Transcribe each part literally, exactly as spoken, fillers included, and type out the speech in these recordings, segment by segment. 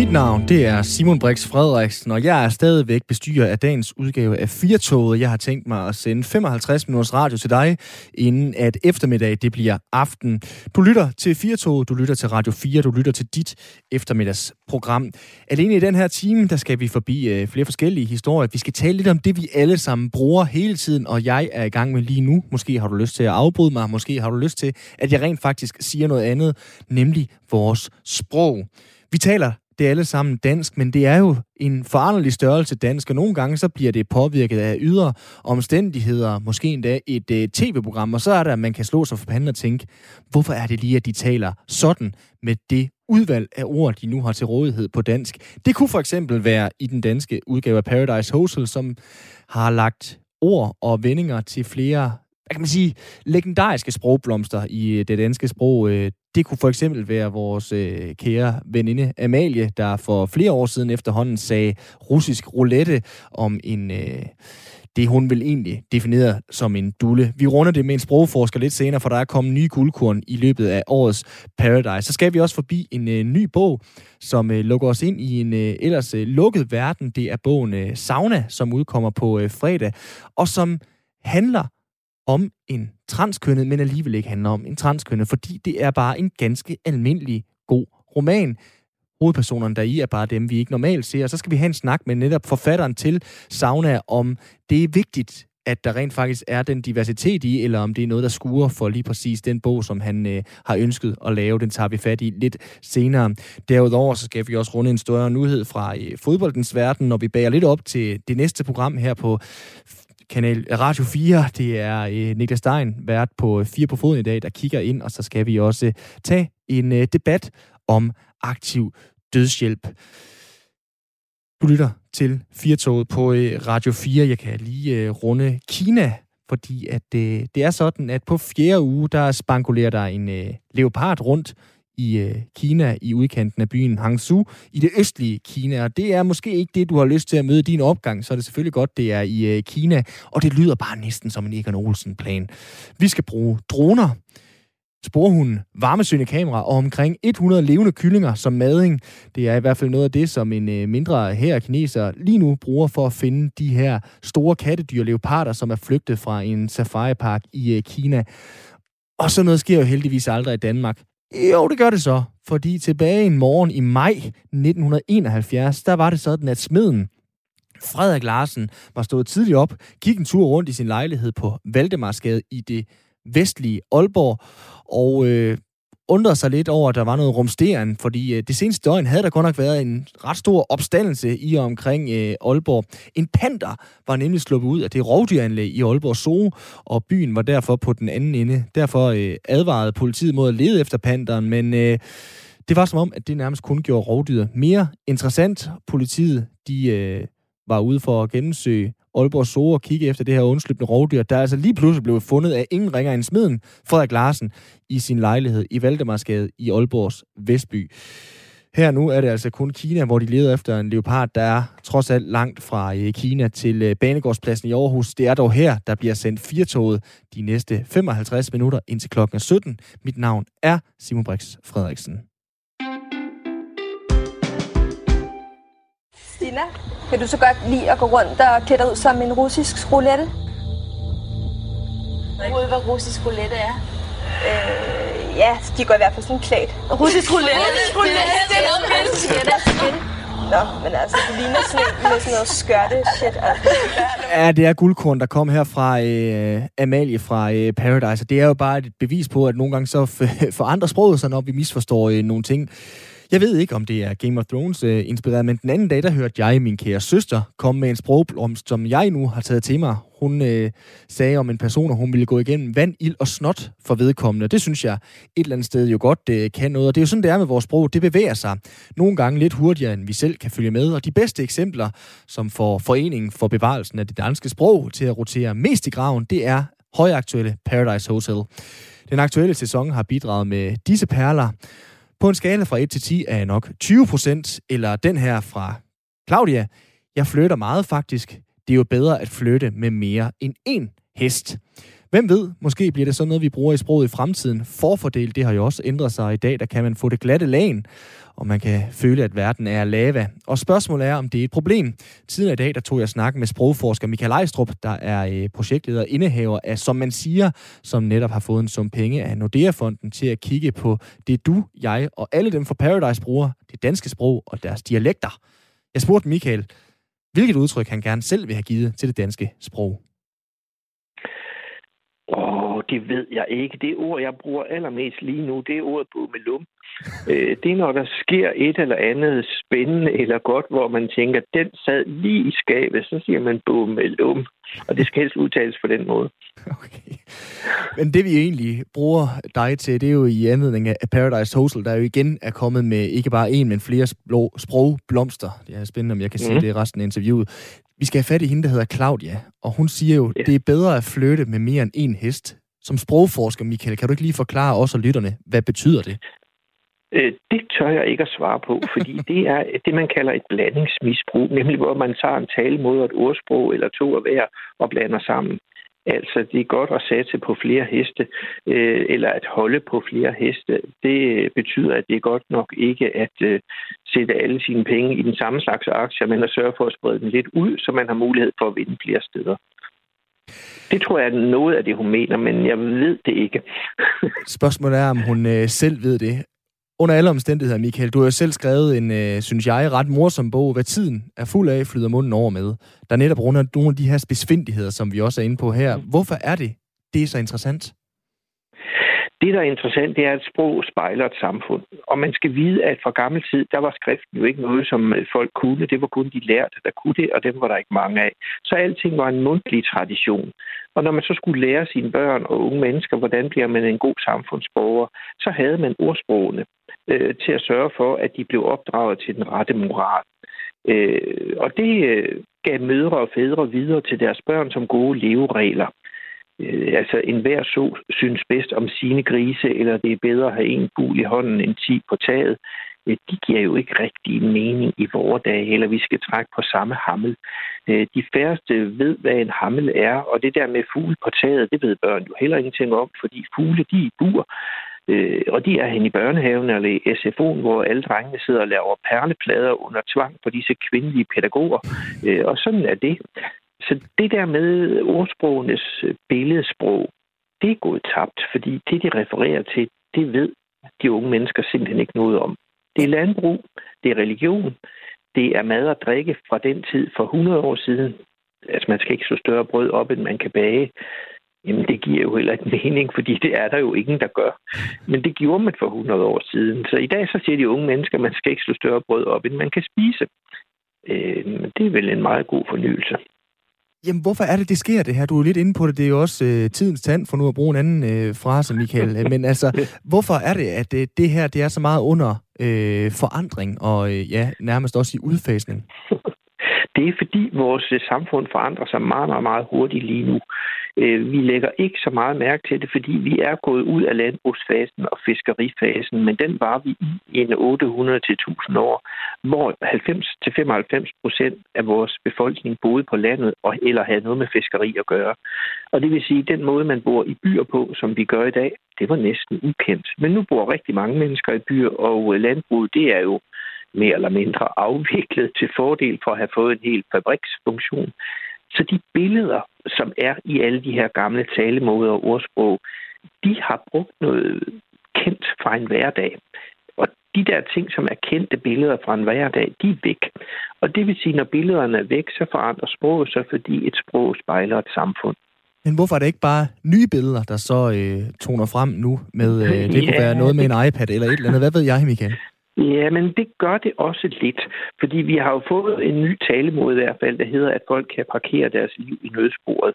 Mit navn, det er Simon Brix Frederiksen, og jeg er stadigvæk bestyrer af dagens udgave af Firtoget. Jeg har tænkt mig at sende femoghalvtreds minutters radio til dig, inden at eftermiddag, det bliver aften. Du lytter til Firtoget, du lytter til Radio fire, du lytter til dit eftermiddagsprogram. Alene i den her time, der skal vi forbi flere forskellige historier. Vi skal tale lidt om det, vi alle sammen bruger hele tiden, og jeg er i gang med lige nu. Måske har du lyst til at afbryde mig, måske har du lyst til, at jeg rent faktisk siger noget andet, nemlig vores sprog. Vi taler det er alle sammen dansk, men det er jo en foranderlig størrelse dansk, og nogle gange så bliver det påvirket af ydre omstændigheder, måske endda et øh, tv-program, og så er der, at man kan slå sig for panden og tænke, hvorfor er det lige, at de taler sådan med det udvalg af ord, de nu har til rådighed på dansk. Det kunne for eksempel være i den danske udgave af Paradise Hotel, som har lagt ord og vendinger til flere, hvad kan man sige, legendariske sprogblomster i det danske sprog. Det kunne for eksempel være vores øh, kære veninde Amalie, der for flere år siden efterhånden sagde russisk roulette om en, øh, det hun vil egentlig definere som en dulle. Vi runder det med en sprogforsker lidt senere, for der er kommet nye guldkorn i løbet af årets Paradise. Så skal vi også forbi en øh, ny bog, som øh, lukker os ind i en øh, ellers øh, lukket verden. Det er bogen øh, Sauna, som udkommer på øh, fredag, og som handler om en transkønnet, men alligevel ikke handler om en transkønnet, fordi det er bare en ganske almindelig god roman. Hovedpersonerne deri er bare dem, vi ikke normalt ser, og så skal vi have en snak med netop forfatteren til Sauna om, det er vigtigt, at der rent faktisk er den diversitet i, eller om det er noget, der skuer for lige præcis den bog, som han øh, har ønsket at lave. Den tager vi fat i lidt senere. Derudover så skal vi også runde en større nyhed fra øh, fodboldens verden, når vi bager lidt op til det næste program her på Kanal Radio fire. Det er øh, Niklas Stein, vært på fire på foden i dag, der kigger ind, og så skal vi også øh, tage en øh, debat om aktiv dødshjælp. Du lytter til Firtoget på øh, Radio fire. Jeg kan lige øh, runde Kina, fordi at øh, det er sådan, at på fjerde uge, der spankulerer der en øh, leopard rundt i øh, Kina, i udkanten af byen Hangzhou, i det østlige Kina. Og det er måske ikke det, du har lyst til at møde din opgang, så er det selvfølgelig godt, det er i øh, Kina, og det lyder bare næsten som en Egon Olsen-plan. Vi skal bruge droner, sporhunde, varmesøgende kamera og omkring hundrede levende kyllinger som mading. Det er i hvert fald noget af det, som en øh, mindre hær af kineser lige nu bruger for at finde de her store kattedyr, leoparder, som er flygtet fra en safaripark i øh, Kina. Og sådan noget sker jo heldigvis aldrig i Danmark. Jo, det gør det så, fordi tilbage en morgen i maj nitten enoghalvfjerds, der var det sådan, at smeden Frederik Larsen var stået tidligt op, gik en tur rundt i sin lejlighed på Valdemarsgade i det vestlige Aalborg, og øh, undrede sig lidt over, at der var noget rumsteren, fordi øh, det seneste døgn havde der godt nok været en ret stor opstandelse i og omkring øh, Aalborg. En panter var nemlig sluppet ud af det rovdyranlæg i Aalborg Zoo, og byen var derfor på den anden ende. Derfor øh, advarede politiet mod at lede efter panteren, men øh, det var som om, at det nærmest kun gjorde rovdyr mere interessant. Politiet, de øh, var ude for at gennemsøge Aalborg Zoo og kigge efter det her undslippende rovdyr, der altså lige pludselig blev fundet af ingen ringer end smeden Frederik Larsen i sin lejlighed i Valdemarsgade i Aalborgs Vestby. Her nu er det altså kun Kina, hvor de leder efter en leopard, der er trods alt langt fra Kina til Banegårdspladsen i Aarhus. Det er dog her, der bliver sendt Firtoget de næste femoghalvtreds minutter indtil klokken sytten. Mit navn er Simon Brix Frederiksen. Stina, kan du så godt lide at gå rundt og klæde dig ud som en russisk roulette? Jeg ved, hvad russisk roulette er. Øh, ja, de går i hvert fald sådan klædt. Russisk roulette? Russisk roulette, det er noget pænt. Nå, men altså, det ligner sådan med sådan noget skørte-shit. Ja, det er guldkorn, der kom her fra øh, Amalie fra øh, Paradise. Det er jo bare et bevis på, at nogle gange så f- forandrer sproget sig, når vi misforstår øh, nogle ting. Jeg ved ikke, om det er Game of Thrones-inspireret, men den anden dag, der hørte jeg min kære søster komme med en sprogblomst, som jeg nu har taget til mig. Hun øh, sagde om en person, at hun ville gå igennem vand, ild og snot for vedkommende. Det synes jeg et eller andet sted jo godt øh, kan noget. Og det er jo sådan, det er med vores sprog. Det bevæger sig nogle gange lidt hurtigere, end vi selv kan følge med. Og de bedste eksempler, som får Foreningen for Bevarelsen af det danske sprog til at rotere mest i graven, det er højaktuelle Paradise Hotel. Den aktuelle sæson har bidraget med disse perler. På en skala fra et til ti er jeg nok tyve procent, eller den her fra Claudia. Jeg flytter meget faktisk. Det er jo bedre at flytte med mere end én hest. Hvem ved, måske bliver det sådan noget, vi bruger i sproget i fremtiden. Forfordel, det har jo også ændret sig i dag. Der kan man få det glatte lagen, og man kan føle, at verden er lava. Og spørgsmålet er, om det er et problem. Tidligere i dag, der tog jeg snak med sprogforsker Michael Ejstrup, der er projektleder og indehaver af Som Man siger, som netop har fået en sum penge af Nordea-fonden til at kigge på det du, jeg og alle dem fra Paradise bruger, det danske sprog og deres dialekter. Jeg spurgte Michael, hvilket udtryk han gerne selv vil have givet til det danske sprog. Åh, oh, det ved jeg ikke. Det ord, jeg bruger allermest lige nu, det er ordet bummelum. Det er, når der sker et eller andet spændende eller godt, hvor man tænker, den sad lige i skabet, så siger man bummelum. Og det skal helst udtales på den måde. Okay. Men det, vi egentlig bruger dig til, det er jo i anledning af Paradise Hotel, der jo igen er kommet med ikke bare én, men flere sprogblomster. Det er spændende, om jeg kan sige mm. det i resten af interviewet. Vi skal have fat i hende, der hedder Claudia, og hun siger jo, yeah. det er bedre at flytte med mere end én hest. Som sprogforsker, Michael, kan du ikke lige forklare os og lytterne, hvad betyder det? Det tør jeg ikke at svare på, fordi det er det, man kalder et blandingsmisbrug, nemlig hvor man tager en talemåde og et ordsprog eller to af hver og blander sammen. Altså, det er godt at satse på flere heste, eller at holde på flere heste. Det betyder, at det er godt nok ikke at sætte alle sine penge i den samme slags aktier, men at sørge for at sprede dem lidt ud, så man har mulighed for at vinde flere steder. Det tror jeg er noget af det, hun mener, men jeg ved det ikke. Spørgsmålet er, om hun selv ved det. Under alle omstændigheder, Michael, du har jo selv skrevet en, øh, synes jeg, ret morsom bog, hvad tiden er fuld af, flyder munden over med. Der netop runder nogle af de her spidsfindigheder, som vi også er inde på her. Hvorfor er det, det er så interessant? Det, der er interessant, det er, at sprog spejler et samfund. Og man skal vide, at fra gammel tid, der var skriften jo ikke noget, som folk kunne. Det var kun de lærte, der kunne det, og dem var der ikke mange af. Så alting var en mundtlig tradition. Og når man så skulle lære sine børn og unge mennesker, hvordan bliver man en god samfundsborger, så havde man ordsprogene øh, til at sørge for, at de blev opdraget til den rette moral. Øh, og det øh, gav mødre og fædre videre til deres børn som gode leveregler. Altså, enhver så synes bedst om sine grise, eller det er bedre at have en bul i hånden end ti på taget. De giver jo ikke rigtig mening i vore dage, eller vi skal trække på samme hammel. De færreste ved, hvad en hammel er, og det der med fugle på taget, det ved børn jo heller ingenting om, fordi fugle, de er i bur, og de er hen i børnehaven eller i S F O'en, hvor alle drengene sidder og laver perleplader under tvang på disse kvindelige pædagoger, og sådan er det. Så det der med ordsprogenes billedsprog, det er gået tabt, fordi det, de refererer til, det ved de unge mennesker simpelthen ikke noget om. Det er landbrug, det er religion, det er mad og drikke fra den tid for hundrede år siden. Altså, man skal ikke så større brød op, end man kan bage. Jamen, det giver jo heller ikke mening, fordi det er der jo ingen, der gør. Men det gjorde man for hundrede år siden. Så i dag så siger de unge mennesker, at man skal ikke så større brød op, end man kan spise. Øh, det er vel en meget god fornyelse. Jamen, hvorfor er det, det sker det her? Du er jo lidt inde på det. Det er jo også øh, tidens tand, for nu at bruge en anden øh, frase, Michael. Men altså, hvorfor er det, at øh, det her det er så meget under øh, forandring og øh, ja, nærmest også i udfasning? Det er, fordi vores øh, samfund forandrer sig meget, meget, meget hurtigt lige nu. Øh, vi lægger ikke så meget mærke til det, fordi vi er gået ud af landbrugsfasen og fiskerifasen, men den var vi i en otte hundrede til tusind år, hvor halvfems til femoghalvfems procent af vores befolkning boede på landet og eller havde noget med fiskeri at gøre. Og det vil sige, at den måde, man bor i byer på, som vi gør i dag, det var næsten ukendt. Men nu bor rigtig mange mennesker i byer, og landbruget, det er jo mere eller mindre afviklet til fordel for at have fået en hel fabriksfunktion. Så de billeder, som er i alle de her gamle talemåder og ordsprog, de har brugt noget kendt fra en hverdag. Og de der ting, som er kendte billeder fra en hverdag, de er væk. Og det vil sige, når billederne er væk, så forandrer sproget sig, fordi et sprog spejler et samfund. Men hvorfor er det ikke bare nye billeder, der så øh, toner frem nu med, øh, det kunne ja, være noget med en iPad eller et eller andet? Hvad ved jeg, Michael? Ja, men det gør det også lidt, fordi vi har jo fået en ny talemåde i hvert fald, der hedder, at folk kan parkere deres liv i nødsporet,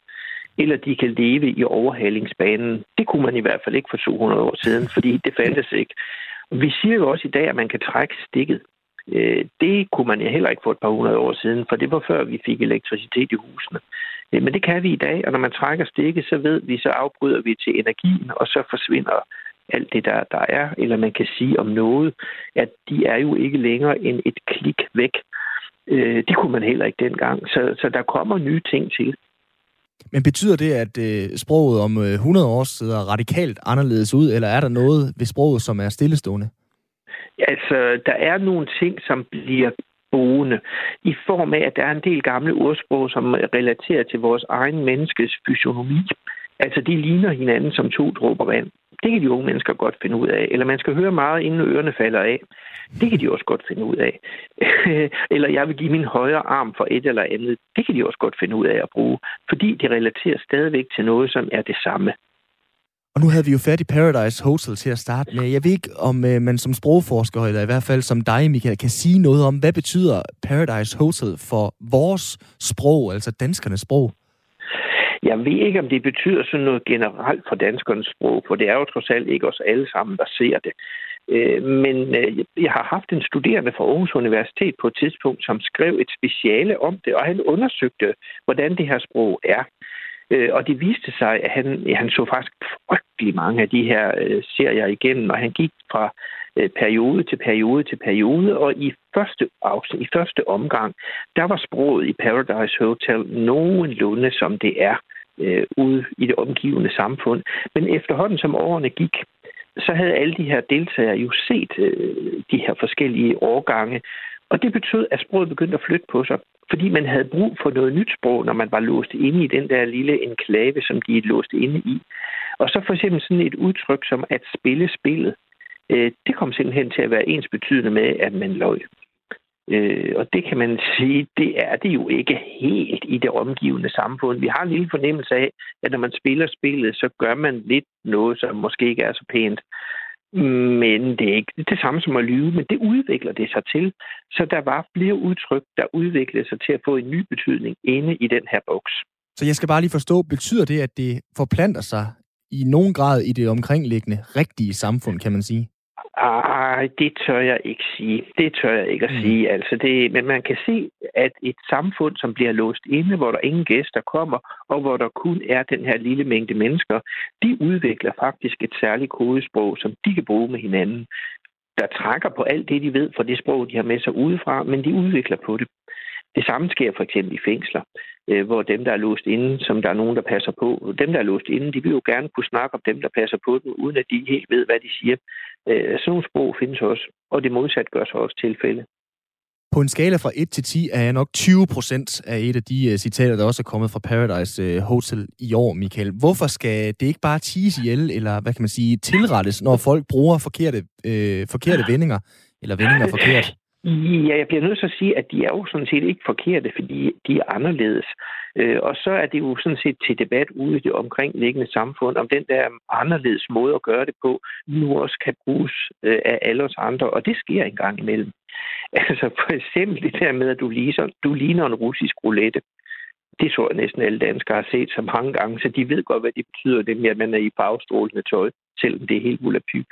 eller de kan leve i overhalingsbanen. Det kunne man i hvert fald ikke for to hundrede år siden, fordi det fandtes ikke. Vi siger jo også i dag, at man kan trække stikket. Det kunne man heller ikke for et par hundrede år siden, for det var før vi fik elektricitet i husene. Men det kan vi i dag, og når man trækker stikket, så ved vi, så afbryder vi til energien, og så forsvinder alt det, der, der er, eller man kan sige om noget, at de er jo ikke længere end et klik væk. Øh, det kunne man heller ikke dengang. Så, så der kommer nye ting til. Men betyder det, at øh, sproget om øh, hundrede år sidder radikalt anderledes ud, eller er der noget ved sproget, som er stillestående? Altså, der er nogle ting, som bliver boende, i form af, at der er en del gamle ordsprog, som relaterer til vores egen menneskes fysionomi. Altså, de ligner hinanden som to dråber vand. Det kan de unge mennesker godt finde ud af. Eller man skal høre meget, inden ørerne falder af. Det kan de også godt finde ud af. Eller jeg vil give min højre arm for et eller andet. Det kan de også godt finde ud af at bruge. Fordi det relaterer stadigvæk til noget, som er det samme. Og nu havde vi jo fat i Paradise Hotel til at starte med. Jeg ved ikke, om man som sprogforsker, eller i hvert fald som dig, Michael, kan sige noget om, hvad betyder Paradise Hotel for vores sprog, altså danskernes sprog? Jeg ved ikke, om det betyder sådan noget generelt for danskernes sprog, for det er jo trods alt ikke os alle sammen, der ser det. Men jeg har haft en studerende fra Aarhus Universitet på et tidspunkt, som skrev et speciale om det, og han undersøgte, hvordan det her sprog er. Og det viste sig, at han, han så faktisk frygtelig mange af de her serier igennem, og han gik fra periode til periode til periode, og i første afsnit, i første omgang, der var sproget i Paradise Hotel nogenlunde, som det er øh, ude i det omgivende samfund. Men efterhånden, som årene gik, så havde alle de her deltagere jo set øh, de her forskellige årgange, og det betød, at sproget begyndte at flytte på sig, fordi man havde brug for noget nyt sprog, når man var låst inde i den der lille enklave, som de er låst inde i. Og så for eksempel sådan et udtryk som at spille spillet, det kom simpelthen til at være ens betydende med, at man løg. Og det kan man sige, det er det jo ikke helt i det omgivende samfund. Vi har en lille fornemmelse af, at når man spiller spillet, så gør man lidt noget, som måske ikke er så pænt. Men det er ikke det samme som at lyve, men det udvikler det sig til. Så der var flere udtryk, der udviklede sig til at få en ny betydning inde i den her boks. Så jeg skal bare lige forstå, betyder det, at det forplanter sig i nogen grad i det omkringliggende rigtige samfund, kan man sige? Ej, det tør jeg ikke sige. Det tør jeg ikke at sige. Altså det, men man kan se, at et samfund, som bliver låst inde, hvor der ingen gæster kommer, og hvor der kun er den her lille mængde mennesker, de udvikler faktisk et særligt kodesprog, som de kan bruge med hinanden, der trækker på alt det, de ved fra det sprog, de har med sig udefra, men de udvikler på det. Det samme sker for eksempel i fængsler, hvor dem, der er låst inde, som der er nogen, der passer på. Dem, der er låst inde, de vil jo gerne kunne snakke om dem, der passer på dem, uden at de helt ved, hvad de siger. Sådan nogle sprog findes også, og det modsat gør sig også tilfælde. På en skala fra et til ti er jeg nok tyve procent af et af de citater, der også er kommet fra Paradise Hotel i år, Michael. Hvorfor skal det ikke bare ties ihjel, eller hvad kan man sige, tilrettes, når folk bruger forkerte, øh, forkerte vendinger, eller vendinger forkert? Ja, jeg bliver nødt til at sige, at de er jo sådan set ikke forkerte, fordi de er anderledes. Og så er det jo sådan set til debat ude i det omkringliggende samfund, om den der anderledes måde at gøre det på, nu også kan bruges af alle os andre, og det sker en gang imellem. Altså for eksempel det der med, at du ligner, du ligner en russisk roulette. Det tror jeg næsten alle danskere har set så mange gange, så de ved godt, hvad det betyder, det med, at man er i farvestrålende tøj, selvom det er helt volapyk.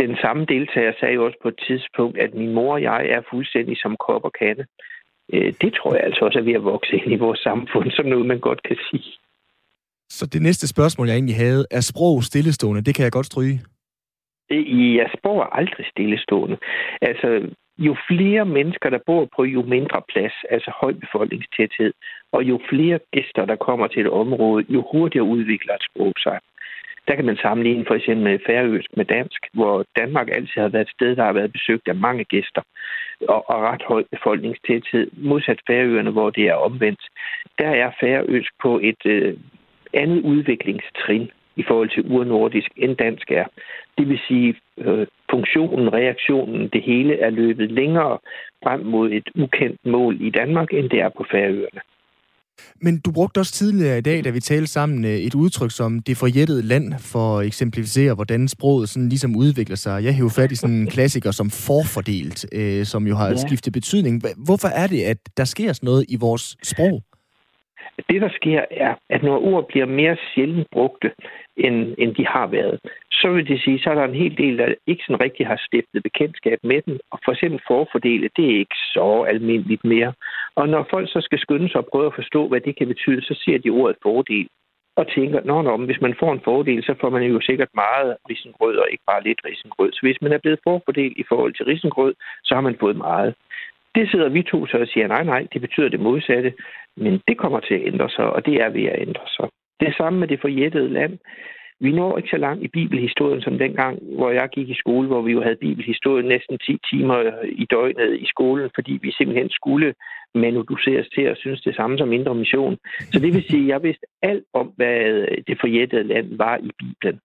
Den samme deltager sagde jo også på et tidspunkt, at min mor og jeg er fuldstændig som kop og kande. Det tror jeg altså også er ved at vokse ind i vores samfund, som noget man godt kan sige. Så det næste spørgsmål, jeg egentlig havde, er sprog stillestående? Det kan jeg godt stryge. Ja, sprog er aldrig stillestående. Altså, jo flere mennesker, der bor på, jo mindre plads, altså høj befolkningstæthed, og jo flere gæster, der kommer til et område, jo hurtigere udvikler et sprog sig. Der kan man sammenligne for eksempel færøsk med dansk, hvor Danmark altid har været et sted, der har været besøgt af mange gæster og, og ret høj befolkningstæthed. Modsat Færøerne, hvor det er omvendt, der er færøsk på et øh, andet udviklingstrin i forhold til urnordisk end dansk er. Det vil sige, øh, funktionen, reaktionen, det hele er løbet længere frem mod et ukendt mål i Danmark, end det er på Færøerne. Men du brugte også tidligere i dag, da vi talte sammen, et udtryk som det forjættede land, for at eksemplificere, hvordan sproget sådan ligesom udvikler sig. Jeg hæver fat i sådan en klassiker som forfordelt, øh, som jo har ja. skiftet betydning. Hvorfor er det, at der sker sådan noget i vores sprog? Det, der sker, er, at når ord bliver mere sjældent brugte, end, end de har været, så vil det sige, så er der en hel del, der ikke sådan rigtig har stiftet bekendtskab med dem, og for eksempel forfordele, det er ikke så almindeligt mere. Og når folk så skal skynde sig og prøve at forstå, hvad det kan betyde, så ser de ordet fordel og tænker, nå, nå, hvis man får en fordel, så får man jo sikkert meget risengrød og ikke bare lidt risengrød. Så hvis man er blevet forfordelt i forhold til risengrød, så har man fået meget. Det sidder vi to så og siger, nej, nej, det betyder det modsatte. Men det kommer til at ændre sig, og det er ved at ændre sig. Det samme med det forjættede land. Vi når ikke så langt i bibelhistorien som dengang, hvor jeg gik i skole, hvor vi jo havde bibelhistorien næsten ti timer i døgnet i skolen, fordi vi simpelthen skulle manuduceres til at synes det samme som Indre Mission. Så det vil sige, at jeg vidste alt om, hvad det forjættede land var i Bibelen.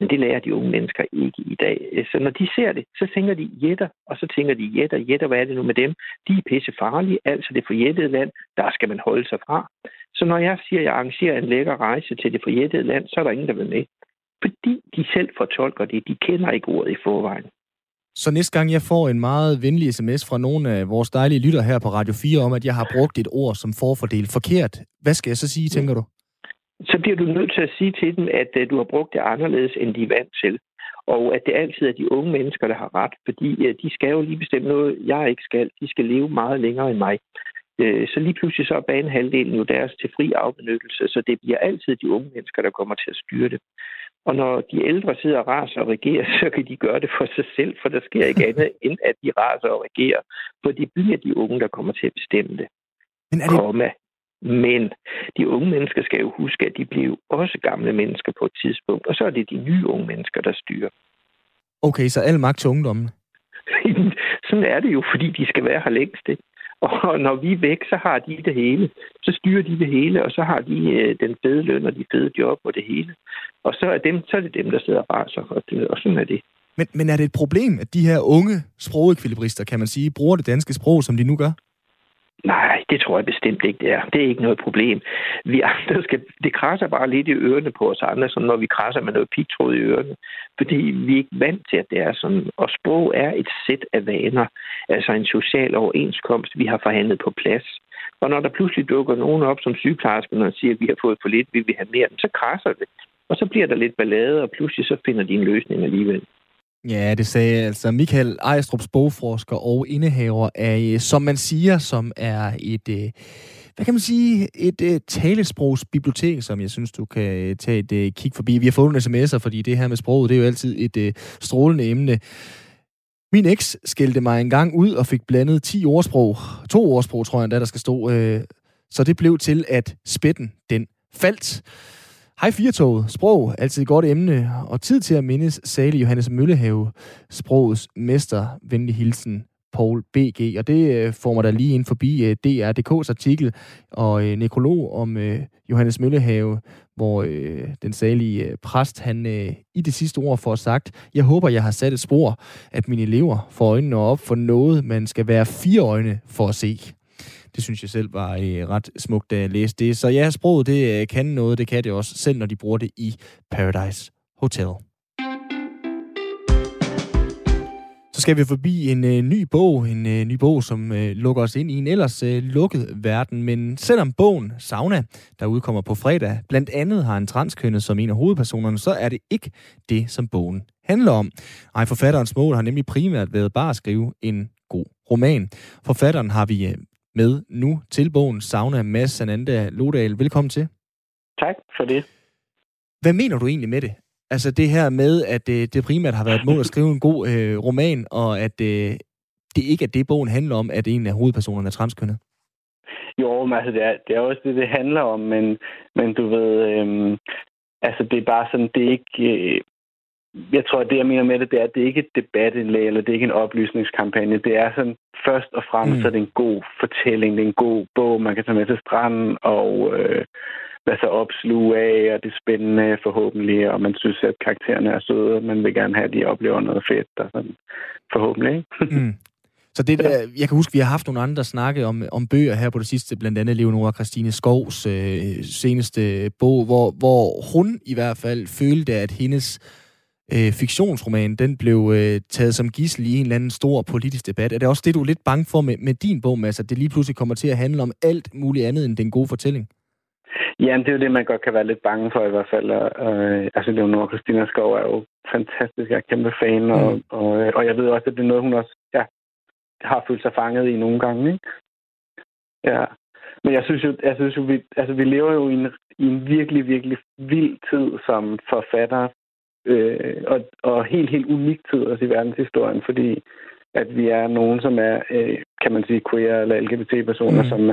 Men det lærer de unge mennesker ikke i dag. Så når de ser det, så tænker de jætter, og så tænker de jætter, jætter, hvad er det nu med dem? De er pissefarlige, altså det forjættede land, der skal man holde sig fra. Så når jeg siger, at jeg arrangerer en lækker rejse til det forjættede land, så er der ingen, der vil med. Fordi de selv fortolker det, de kender ikke ordet i forvejen. Så næste gang jeg får en meget venlig sms fra nogle af vores dejlige lytter her på Radio fire om, at jeg har brugt et ord som forfordel forkert, hvad skal jeg så sige, tænker du? Så bliver du nødt til at sige til dem, at du har brugt det anderledes, end de er vant til. Og at det altid er de unge mennesker, der har ret. Fordi de skal jo lige bestemme noget, jeg ikke skal. De skal leve meget længere end mig. Så lige pludselig så er banehalvdelen jo deres til fri afbenyttelse. Så det bliver altid de unge mennesker, der kommer til at styre det. Og når de ældre sidder og raser og regerer, så kan de gøre det for sig selv. For der sker ikke andet, end at de raser og regerer. For det bliver de unge, der kommer til at bestemme det. Men er det... Komma. Men de unge mennesker skal jo huske, at de bliver også gamle mennesker på et tidspunkt, og så er det de nye unge mennesker, der styrer. Okay, så al magt til ungdommen? Sådan er det jo, fordi de skal være her længst, ikke? Og når vi er væk, så har de det hele. Så styrer de det hele, og så har de den fede løn og de fede job og det hele. Og så er, dem, så er det dem, der sidder og raser, og, det, og sådan er det. Men, men er det et problem, at de her unge sprogekvilibrister, kan man sige, bruger det danske sprog, som de nu gør? Nej, det tror jeg bestemt ikke, det er. Det er ikke noget problem. Vi andre skal, det krasser bare lidt i ørerne på os andre, som når vi krasser med noget pigtråd i ørerne. Fordi vi er ikke vant til, at det er sådan. Og sprog er et sæt af vaner. Altså en social overenskomst, vi har forhandlet på plads. Og når der pludselig dukker nogen op som sygeplejersker, og siger, at vi har fået for lidt, vi vil have mere, så krasser det. Og så bliver der lidt ballade, og pludselig så finder de en løsning alligevel. Ja, det sagde altså Michael Ejstrups, bogforsker og indehaver af Som Man siger, som er et, hvad kan man sige, et talesprogsbibliotek, som jeg synes, du kan tage et kig forbi. Vi har fået nogle sms'er, fordi det her med sproget, det er jo altid et strålende emne. Min eks skældte mig engang ud og fik blandet ti ordsprog, to ordsprog, tror jeg, der skal stå. Så det blev til, at spætten, den faldt. Hej Firtoget. Sprog, altid et godt emne, og tid til at mindes salig Johannes Møllehave, sprogets mester. Venlig hilsen, Paul B G. Og det øh, får mig da lige ind forbi øh, D R punktum D K's artikel og øh, nekrolog om øh, Johannes Møllehave, hvor øh, den salige øh, præst, han øh, i det sidste ord får sagt, jeg håber, jeg har sat et spor, at mine elever får øjnene op for noget, man skal være fire øjne for at se. Det synes jeg selv var øh, ret smukt at læse det. Så ja, sproget det øh, kan noget, det kan det også, selv når de bruger det i Paradise Hotel. Så skal vi forbi en øh, ny bog, en øh, ny bog, som øh, lukker os ind i en ellers øh, lukket verden. Men selvom bogen Sauna, der udkommer på fredag, blandt andet har en transkønnet som en af hovedpersonerne, så er det ikke det, som bogen handler om. Ej, forfatterens mål har nemlig primært været bare at skrive en god roman. Forfatteren har vi... Øh, med nu til bogen Sauna, Mads Ananda Lodahl. Velkommen til. Tak for det. Hvad mener du egentlig med det? Altså det her med, at det, det primært har været et mål at skrive en god øh, roman, og at øh, det ikke er det, bogen handler om, at en af hovedpersonerne er transkønnet. Jo, men altså det er, det er også det, det handler om, men, men du ved, øh, altså det er bare sådan, det er ikke... Øh, jeg tror, at det, jeg mener med det, det er, at det ikke er et debatindlæg, eller det er ikke en oplysningskampagne. Det er sådan, først og fremmest, mm. er det en god fortælling, det er en god bog, man kan tage med til stranden og øh, lade sig opsluge af, og det er spændende forhåbentlig, og man synes, at karaktererne er søde, og man vil gerne have, at de oplever noget fedt, og sådan forhåbentlig. Mm. Så det der, jeg kan huske, vi har haft nogle andre, der snakke om, om bøger her på det sidste, blandt andet Leonora Christina Skovs øh, seneste bog, hvor, hvor hun i hvert fald følte, at hendes Øh, fiktionsroman, den blev øh, taget som gidsel i en eller anden stor politisk debat. Er det også det, du er lidt bange for med, med din bog, Mads, at det lige pludselig kommer til at handle om alt muligt andet end den gode fortælling? Jamen, det er jo det, man godt kan være lidt bange for i hvert fald. Øh, altså, Leonora Christina Skov er jo fantastisk. Jeg er kæmpe fan, mm. og, og, og jeg ved også, at det er noget, hun også ja, har følt sig fanget i nogle gange, ikke? Ja. Men jeg synes jo, jeg synes jo vi, altså, vi lever jo i en, i en virkelig, virkelig vild tid som forfatter, Øh, og, og helt, helt unik tid også i verdenshistorien, fordi at vi er nogen, som er, øh, kan man sige, queer eller L G B T-personer, mm. som,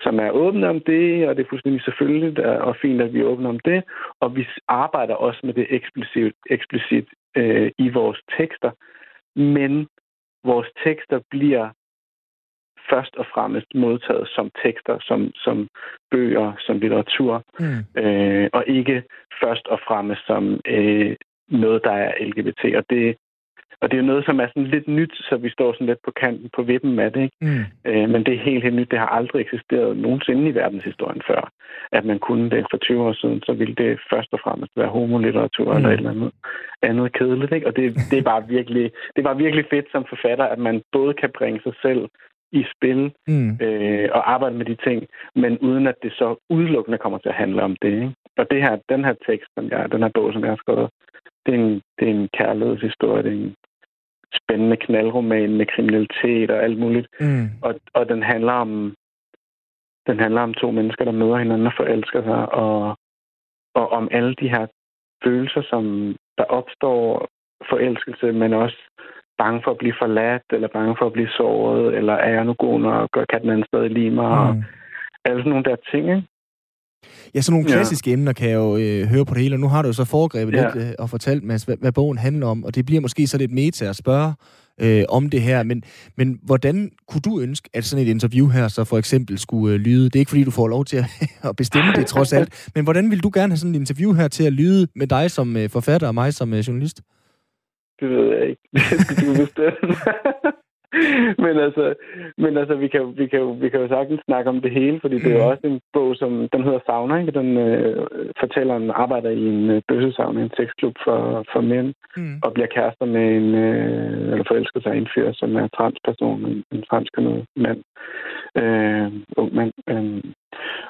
som er åbne om det, og det er fuldstændig selvfølgeligt og fint, at vi er åbne om det. Og vi arbejder også med det eksplicit, eksplicit øh, i vores tekster, men vores tekster bliver først og fremmest modtaget som tekster, som, som bøger, som litteratur, mm. øh, og ikke først og fremmest som øh, noget, der er L G B T. Og det Og det er jo noget, som er sådan lidt nyt, så vi står sådan lidt på kanten på vippen af det, ikke? Mm. Øh, men det er helt, helt nyt. Det har aldrig eksisteret nogensinde i verdenshistorien før, at man kunne det for tyve år siden. Så ville det først og fremmest være homolitteratur mm. eller et eller andet, andet kedeligt, ikke? Og det, det, er bare virkelig, det er bare virkelig fedt som forfatter, at man både kan bringe sig selv i spil mm. øh, og arbejde med de ting, men uden at det så udelukkende kommer til at handle om det, ikke? Og det her, den her tekst, som jeg, den her bog, som jeg har skrevet, det er en, det er en kærlighedshistorie, det er en spændende knaldroman med kriminalitet og alt muligt. Mm. Og, og den handler om den handler om to mennesker, der møder hinanden og forelsker sig, og, og om alle de her følelser, som der opstår, forelskelse, men også bange for at blive forladt, eller bange for at blive såret, eller er jeg nu god nok, og kan den anden stadig lide mig, mm. og alle sådan nogle der ting, ikke? Ja, sådan nogle klassiske ja. emner kan jeg jo øh, høre på det hele, og nu har du jo så foregrebet ja. lidt øh, og fortalt, Mads, hvad, hvad bogen handler om, og det bliver måske så lidt meta at spørge øh, om det her, men, men hvordan kunne du ønske, at sådan et interview her så for eksempel skulle øh, lyde? Det er ikke, fordi du får lov til at, at bestemme det trods alt, men hvordan ville du gerne have sådan et interview her til at lyde med dig som øh, forfatter og mig som øh, journalist? Det ved jeg ikke. Det skal du bestemme. Men altså, men altså vi, kan, vi, kan, vi kan jo sagtens snakke om det hele, fordi det er jo også en bog, som den hedder Sauna, ikke? Den øh, fortæller, en arbejder i en øh, bøssesauna, en sexklub for, for mænd, mm. og bliver kærester med en, øh, eller forelsker sig i en fyr, som er transperson, en, en transkønnet mand, øh, ung mand. Øh.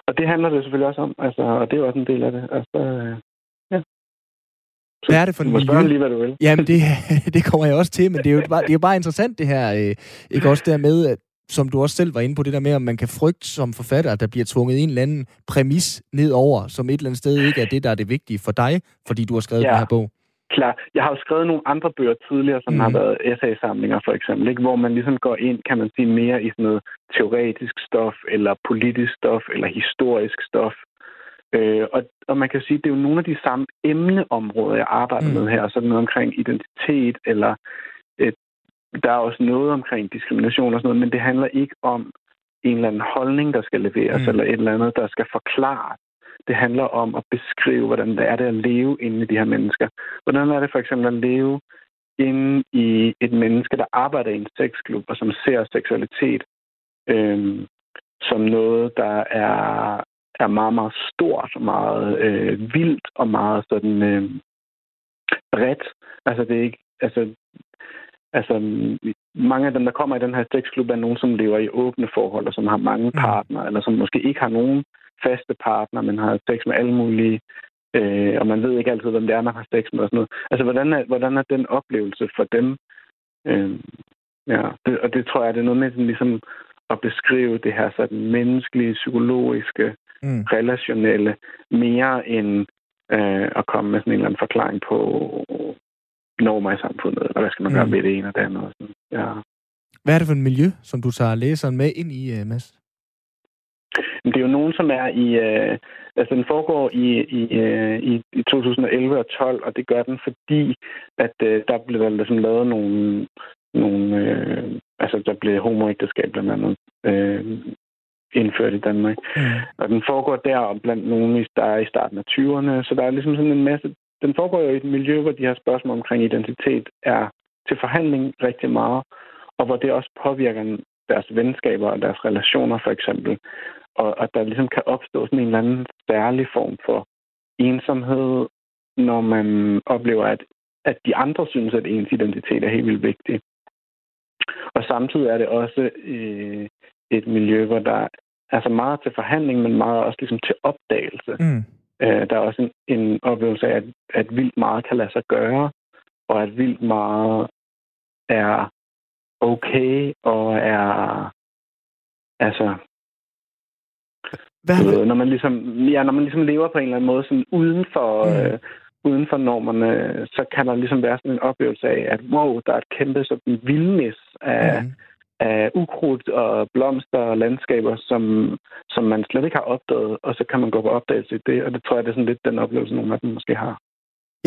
Og det handler det selvfølgelig også om, altså, og det er jo også en del af det. Altså, øh, ja. Hvad er det for en miljø? Lige, hvad du vil. Jamen, det, det kommer jeg også til, men det er jo bare, det er bare interessant det her, ikke også der med, at, som du også selv var inde på, det der med, om man kan frygte som forfatter, at der bliver tvunget en eller anden præmis nedover, som et eller andet sted ikke er det, der er det vigtige for dig, fordi du har skrevet ja. den her bog. Klar. Jeg har jo skrevet nogle andre bøger tidligere, som mm. har været essaysamlinger for eksempel, ikke? Hvor man ligesom går ind, kan man sige, mere i sådan noget teoretisk stof, eller politisk stof, eller historisk stof. Øh, og, og man kan sige, at det er jo nogle af de samme emneområder, jeg arbejder mm. med her. Sådan noget omkring identitet, eller øh, der er også noget omkring diskrimination og sådan noget, men det handler ikke om en eller anden holdning, der skal leveres, mm. eller et eller andet, der skal forklares. Det handler om at beskrive, hvordan det er det at leve inde i de her mennesker. Hvordan er det for eksempel at leve inde i et menneske, der arbejder i en sexklub, og som ser seksualitet øh, som noget, der er... er meget, meget stort, meget øh, vildt og meget sådan øh, bredt. Altså, det er ikke... Altså, altså, mange af dem, der kommer i den her sexklub, er nogen, som lever i åbne forhold, og som har mange partnere, eller som måske ikke har nogen faste partner, men har sex med alle mulige, øh, og man ved ikke altid, hvem det er, man har sex med og sådan noget. Altså, hvordan er, hvordan er den oplevelse for dem? Øh, ja, det, og det tror jeg, det er noget med sådan, ligesom at beskrive det her sådan menneskelige, psykologiske, Mm. relationelle, mere end øh, at komme med sådan en eller anden forklaring på normer i samfundet, eller hvad skal man gøre mm. ved det ene og det andet. Og sådan. Ja. Hvad er det for et miljø, som du tager læseren med ind i, uh, Mads? Det er jo nogen, som er i... Øh, altså, den foregår i, i, øh, i, i to tusind og elleve og tolv, og det gør den, fordi at øh, der blev der ligesom lavet nogle... nogle øh, altså, der blev homoægteskab blandt andet... Øh, indført i Danmark. Mm. Og den foregår der blandt nogen, der er i starten af tyverne. Så der er ligesom sådan en masse... Den foregår jo i et miljø, hvor de her spørgsmål omkring identitet er til forhandling rigtig meget, og hvor det også påvirker deres venskaber og deres relationer, for eksempel. Og, og der ligesom kan opstå sådan en eller anden særlig form for ensomhed, når man oplever, at, at de andre synes, at ens identitet er helt vildt vigtig. Og samtidig er det også øh, et miljø, hvor der altså meget til forhandling, men meget også ligesom til opdagelse. Mm. Øh, der er også en, en oplevelse af, at, at vildt meget kan lade sig gøre, og at vildt meget er okay, og er... Altså... Hvad? Øh, når man ligesom, ja, når man ligesom lever på en eller anden måde sådan uden for... Mm. Øh, uden for normerne, så kan der ligesom være sådan en oplevelse af, at wow, der er et kæmpe sådan vildnis af, mm. af ukrudt og blomster og landskaber, som, som man slet ikke har opdaget, og så kan man gå på opdagelse i det, og det tror jeg, det er sådan lidt den oplevelse, nogle af dem måske har.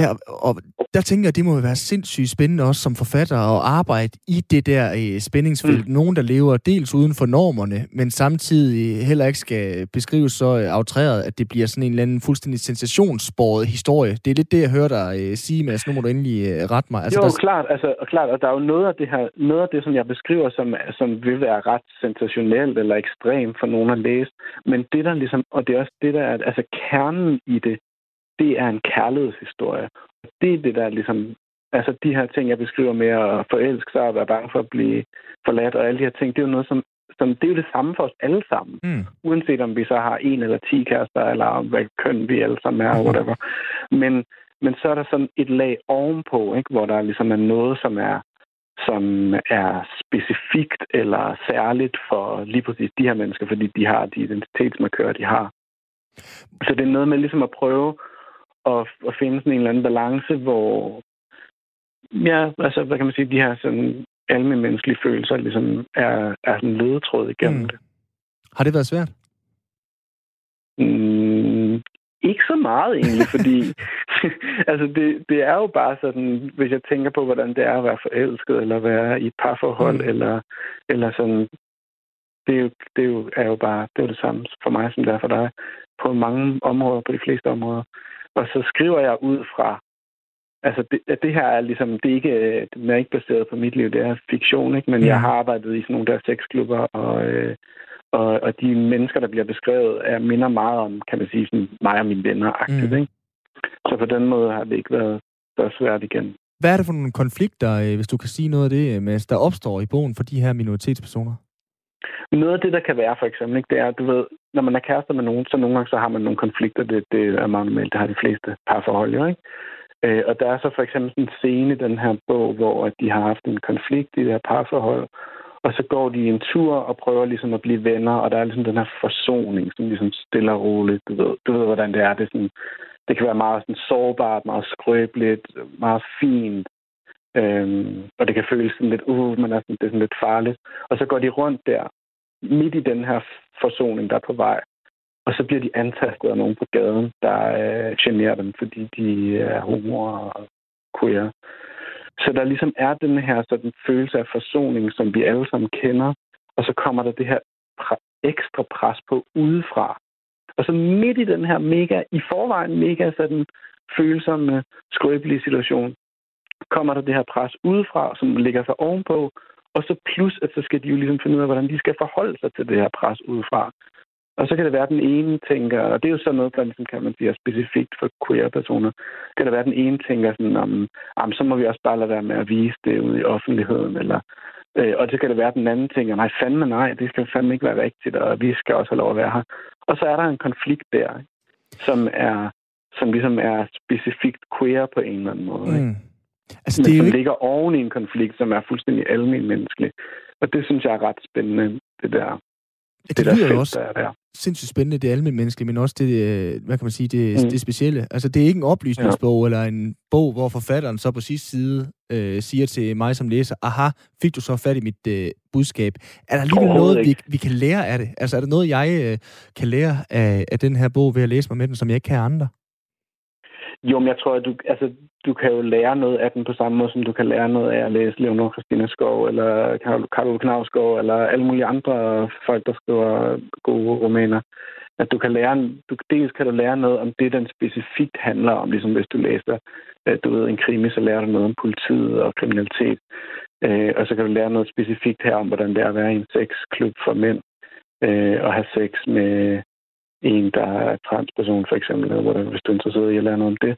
Ja, og der tænker jeg, det må være sindssygt spændende også som forfatter at arbejde i det der øh, spændingsfelt. Mm. Nogen, der lever dels uden for normerne, men samtidig heller ikke skal beskrives så øh, outreret, at det bliver sådan en eller anden fuldstændig sensationsbåret historie. Det er lidt det, jeg hører dig øh, sige, Mads. Nu må du endelig øh, rette mig. Altså, jo, der... klart, altså, og klart. Og der er jo noget af det, her, noget af det som jeg beskriver, som, som vil være ret sensationelt eller ekstremt for nogen at læse. Men det der ligesom, og det er også det der, at, altså kernen i det, det er en kærlighedshistorie. Det er det, der ligesom... Altså, de her ting, jeg beskriver med at forelske sig og være bange for at blive forladt og alle de her ting, det er jo noget, som... som det er jo det samme for os alle sammen. Mm. Uanset om vi så har en eller ti kærester, eller om hvad køn vi alle sammen er, mm. whatever. Men, men så er der sådan et lag ovenpå, ikke? Hvor der ligesom er noget, som er, som er specifikt eller særligt for lige præcis de her mennesker, fordi de har de identitetsmarkører, de har. Så det er noget med ligesom at prøve og at finde sådan en eller anden balance, hvor ja, altså, hvad kan man sige, de her sådan almenmenneskelige følelser ligesom er, er en ledetråd igennem mm. det. Har det været svært? Mm, ikke så meget egentlig, fordi altså det, det er jo bare sådan, hvis jeg tænker på, hvordan det er at være forelsket, eller være i et parforhold, mm. eller, eller sådan, det er jo, det er jo, er jo bare det, er det samme for mig, som det er for dig, på mange områder, på de fleste områder. Og så skriver jeg ud fra, altså det, at det her er ligesom, det er ikke, den er ikke baseret på mit liv, det er fiktion, ikke? Men ja. Jeg har arbejdet i sådan nogle der sexklubber, og, øh, og, og de mennesker, der bliver beskrevet, er minder meget om, kan man sige, sådan mig og mine venner-agtigt, mm. ikke? Så på den måde har det ikke været så svært igen. Hvad er det for nogle konflikter, hvis du kan sige noget af det, Mads, der opstår i bogen for de her minoritetspersoner? Noget af det, der kan være, for eksempel, ikke, det er, du ved, når man er kærester med nogen, så nogle gange så har man nogle konflikter. Det, det er meget normalt, det har de fleste parforhold jo, ikke? Øh, og der er så for eksempel en scene i den her bog, hvor de har haft en konflikt i det her parforhold, og så går de en tur og prøver ligesom at blive venner, og der er ligesom den her forsoning, som ligesom stille og roligt, du ved, du ved hvordan det er. Det, er sådan, det kan være meget sådan sårbart, meget skrøbeligt, meget fint. Øhm, og det kan føles sådan lidt, uh, man er sådan, det er sådan lidt farligt. Og så går de rundt der, midt i den her forsoning, der er på vej. Og så bliver de antastet af nogen på gaden, der øh, generer dem, fordi de er homoer og queer. Så der ligesom er den her sådan, følelse af forsoning, som vi alle sammen kender. Og så kommer der det her ekstra pres på udefra. Og så midt i den her mega, i forvejen mega sådan, følsomme, skrøbelige situation, kommer der det her pres udefra, som ligger sig ovenpå, og så plus, at så skal de jo ligesom finde ud af, hvordan de skal forholde sig til det her pres udefra. Og så kan det være, den ene tænker, og det er jo sådan noget, der ligesom, kan man sige, er specifikt for queer-personer, kan det være, den ene tænker sådan, om, om så må vi også bare lade være med at vise det ude i offentligheden, eller, øh, og så kan det være, den anden tænker, nej fandme nej, det skal fandme ikke være rigtigt, og vi skal også have lov at være her. Og så er der en konflikt der, ikke? Som er, som ligesom er specifikt queer på en eller anden måde, ikke? Mm. Altså, men det som ligger oven i en konflikt, som er fuldstændig almenmenneskelig. Og det synes jeg er ret spændende, det der. Det, det lyder der jo også der, der. Sindssygt spændende, det almenmenneskelige, men også det, hvad kan man sige, det, mm. det specielle. Altså, det er ikke en oplysningsbog, ja. Eller en bog, hvor forfatteren så på sidste side øh, siger til mig som læser, aha, fik du så fat i mit øh, budskab? Er der alligevel noget, vi, vi kan lære af det? Altså, er der noget, jeg øh, kan lære af, af den her bog ved at læse mig med den, som jeg ikke kan andre? Jo, men jeg tror, at du, altså, du kan jo lære noget af den på samme måde, som du kan lære noget af at læse Leonora Christina Skov, eller Karlo Knavsgaard, eller alle mulige andre folk, der skriver gode romaner. At du kan lære, du, dels kan du lære noget om det, den specifikt handler om, ligesom hvis du læser, du ved, en krimi, så lærer du noget om politiet og kriminalitet. Og så kan du lære noget specifikt her om, hvordan det er at være i en sexklub for mænd, og have sex med en, der er transperson, for eksempel, eller hvordan, hvis du er interesseret i at lære noget om det.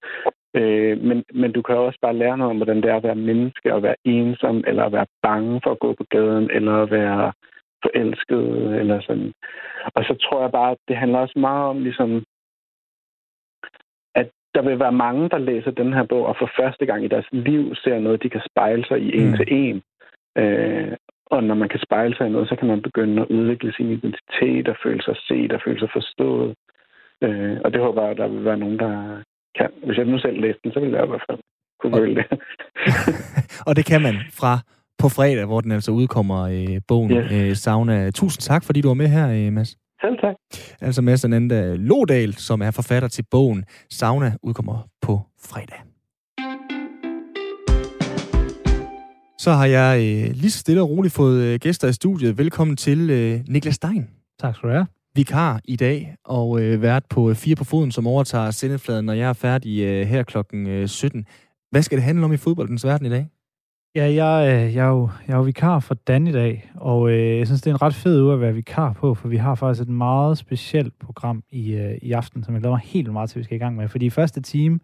Øh, men, men du kan også bare lære noget om, hvordan det er at være menneske, og være ensom, eller at være bange for at gå på gaden, eller at være forelsket, eller sådan. Og så tror jeg bare, at det handler også meget om, ligesom, at der vil være mange, der læser den her bog, og for første gang i deres liv ser noget, de kan spejle sig i en til en. Øh, Og når man kan spejle sig i noget, så kan man begynde at udvikle sin identitet og føle sig set og føle sig forstået. Øh, og det håber jeg, at der vil være nogen, der kan. Hvis jeg nu selv læste den, så ville jeg i hvert fald kunne følge det. Og det kan man fra på fredag, hvor den altså udkommer, øh, bogen yes. øh, Sauna. Tusind tak, fordi du var med her, øh, Mads. Selv tak. Altså Mads Ananda Lodahl, som er forfatter til bogen Sauna, udkommer på fredag. Så har jeg øh, lige så stille og roligt fået øh, gæster i studiet. Velkommen til øh, Niklas Stein. Tak skal du have. Vikar i dag og øh, vært på fire på foden, som overtager sendefladen, når jeg er færdig øh, her klokken øh, sytten. Hvad skal det handle om i fodboldens verden i dag? Ja, jeg, øh, jeg, er, jo, jeg er jo vikar for Dan i dag, og øh, jeg synes, det er en ret fed uge at være vikar på, for vi har faktisk et meget specielt program i, øh, i aften, som jeg glæder mig helt meget til, at vi skal i gang med. Fordi i første time,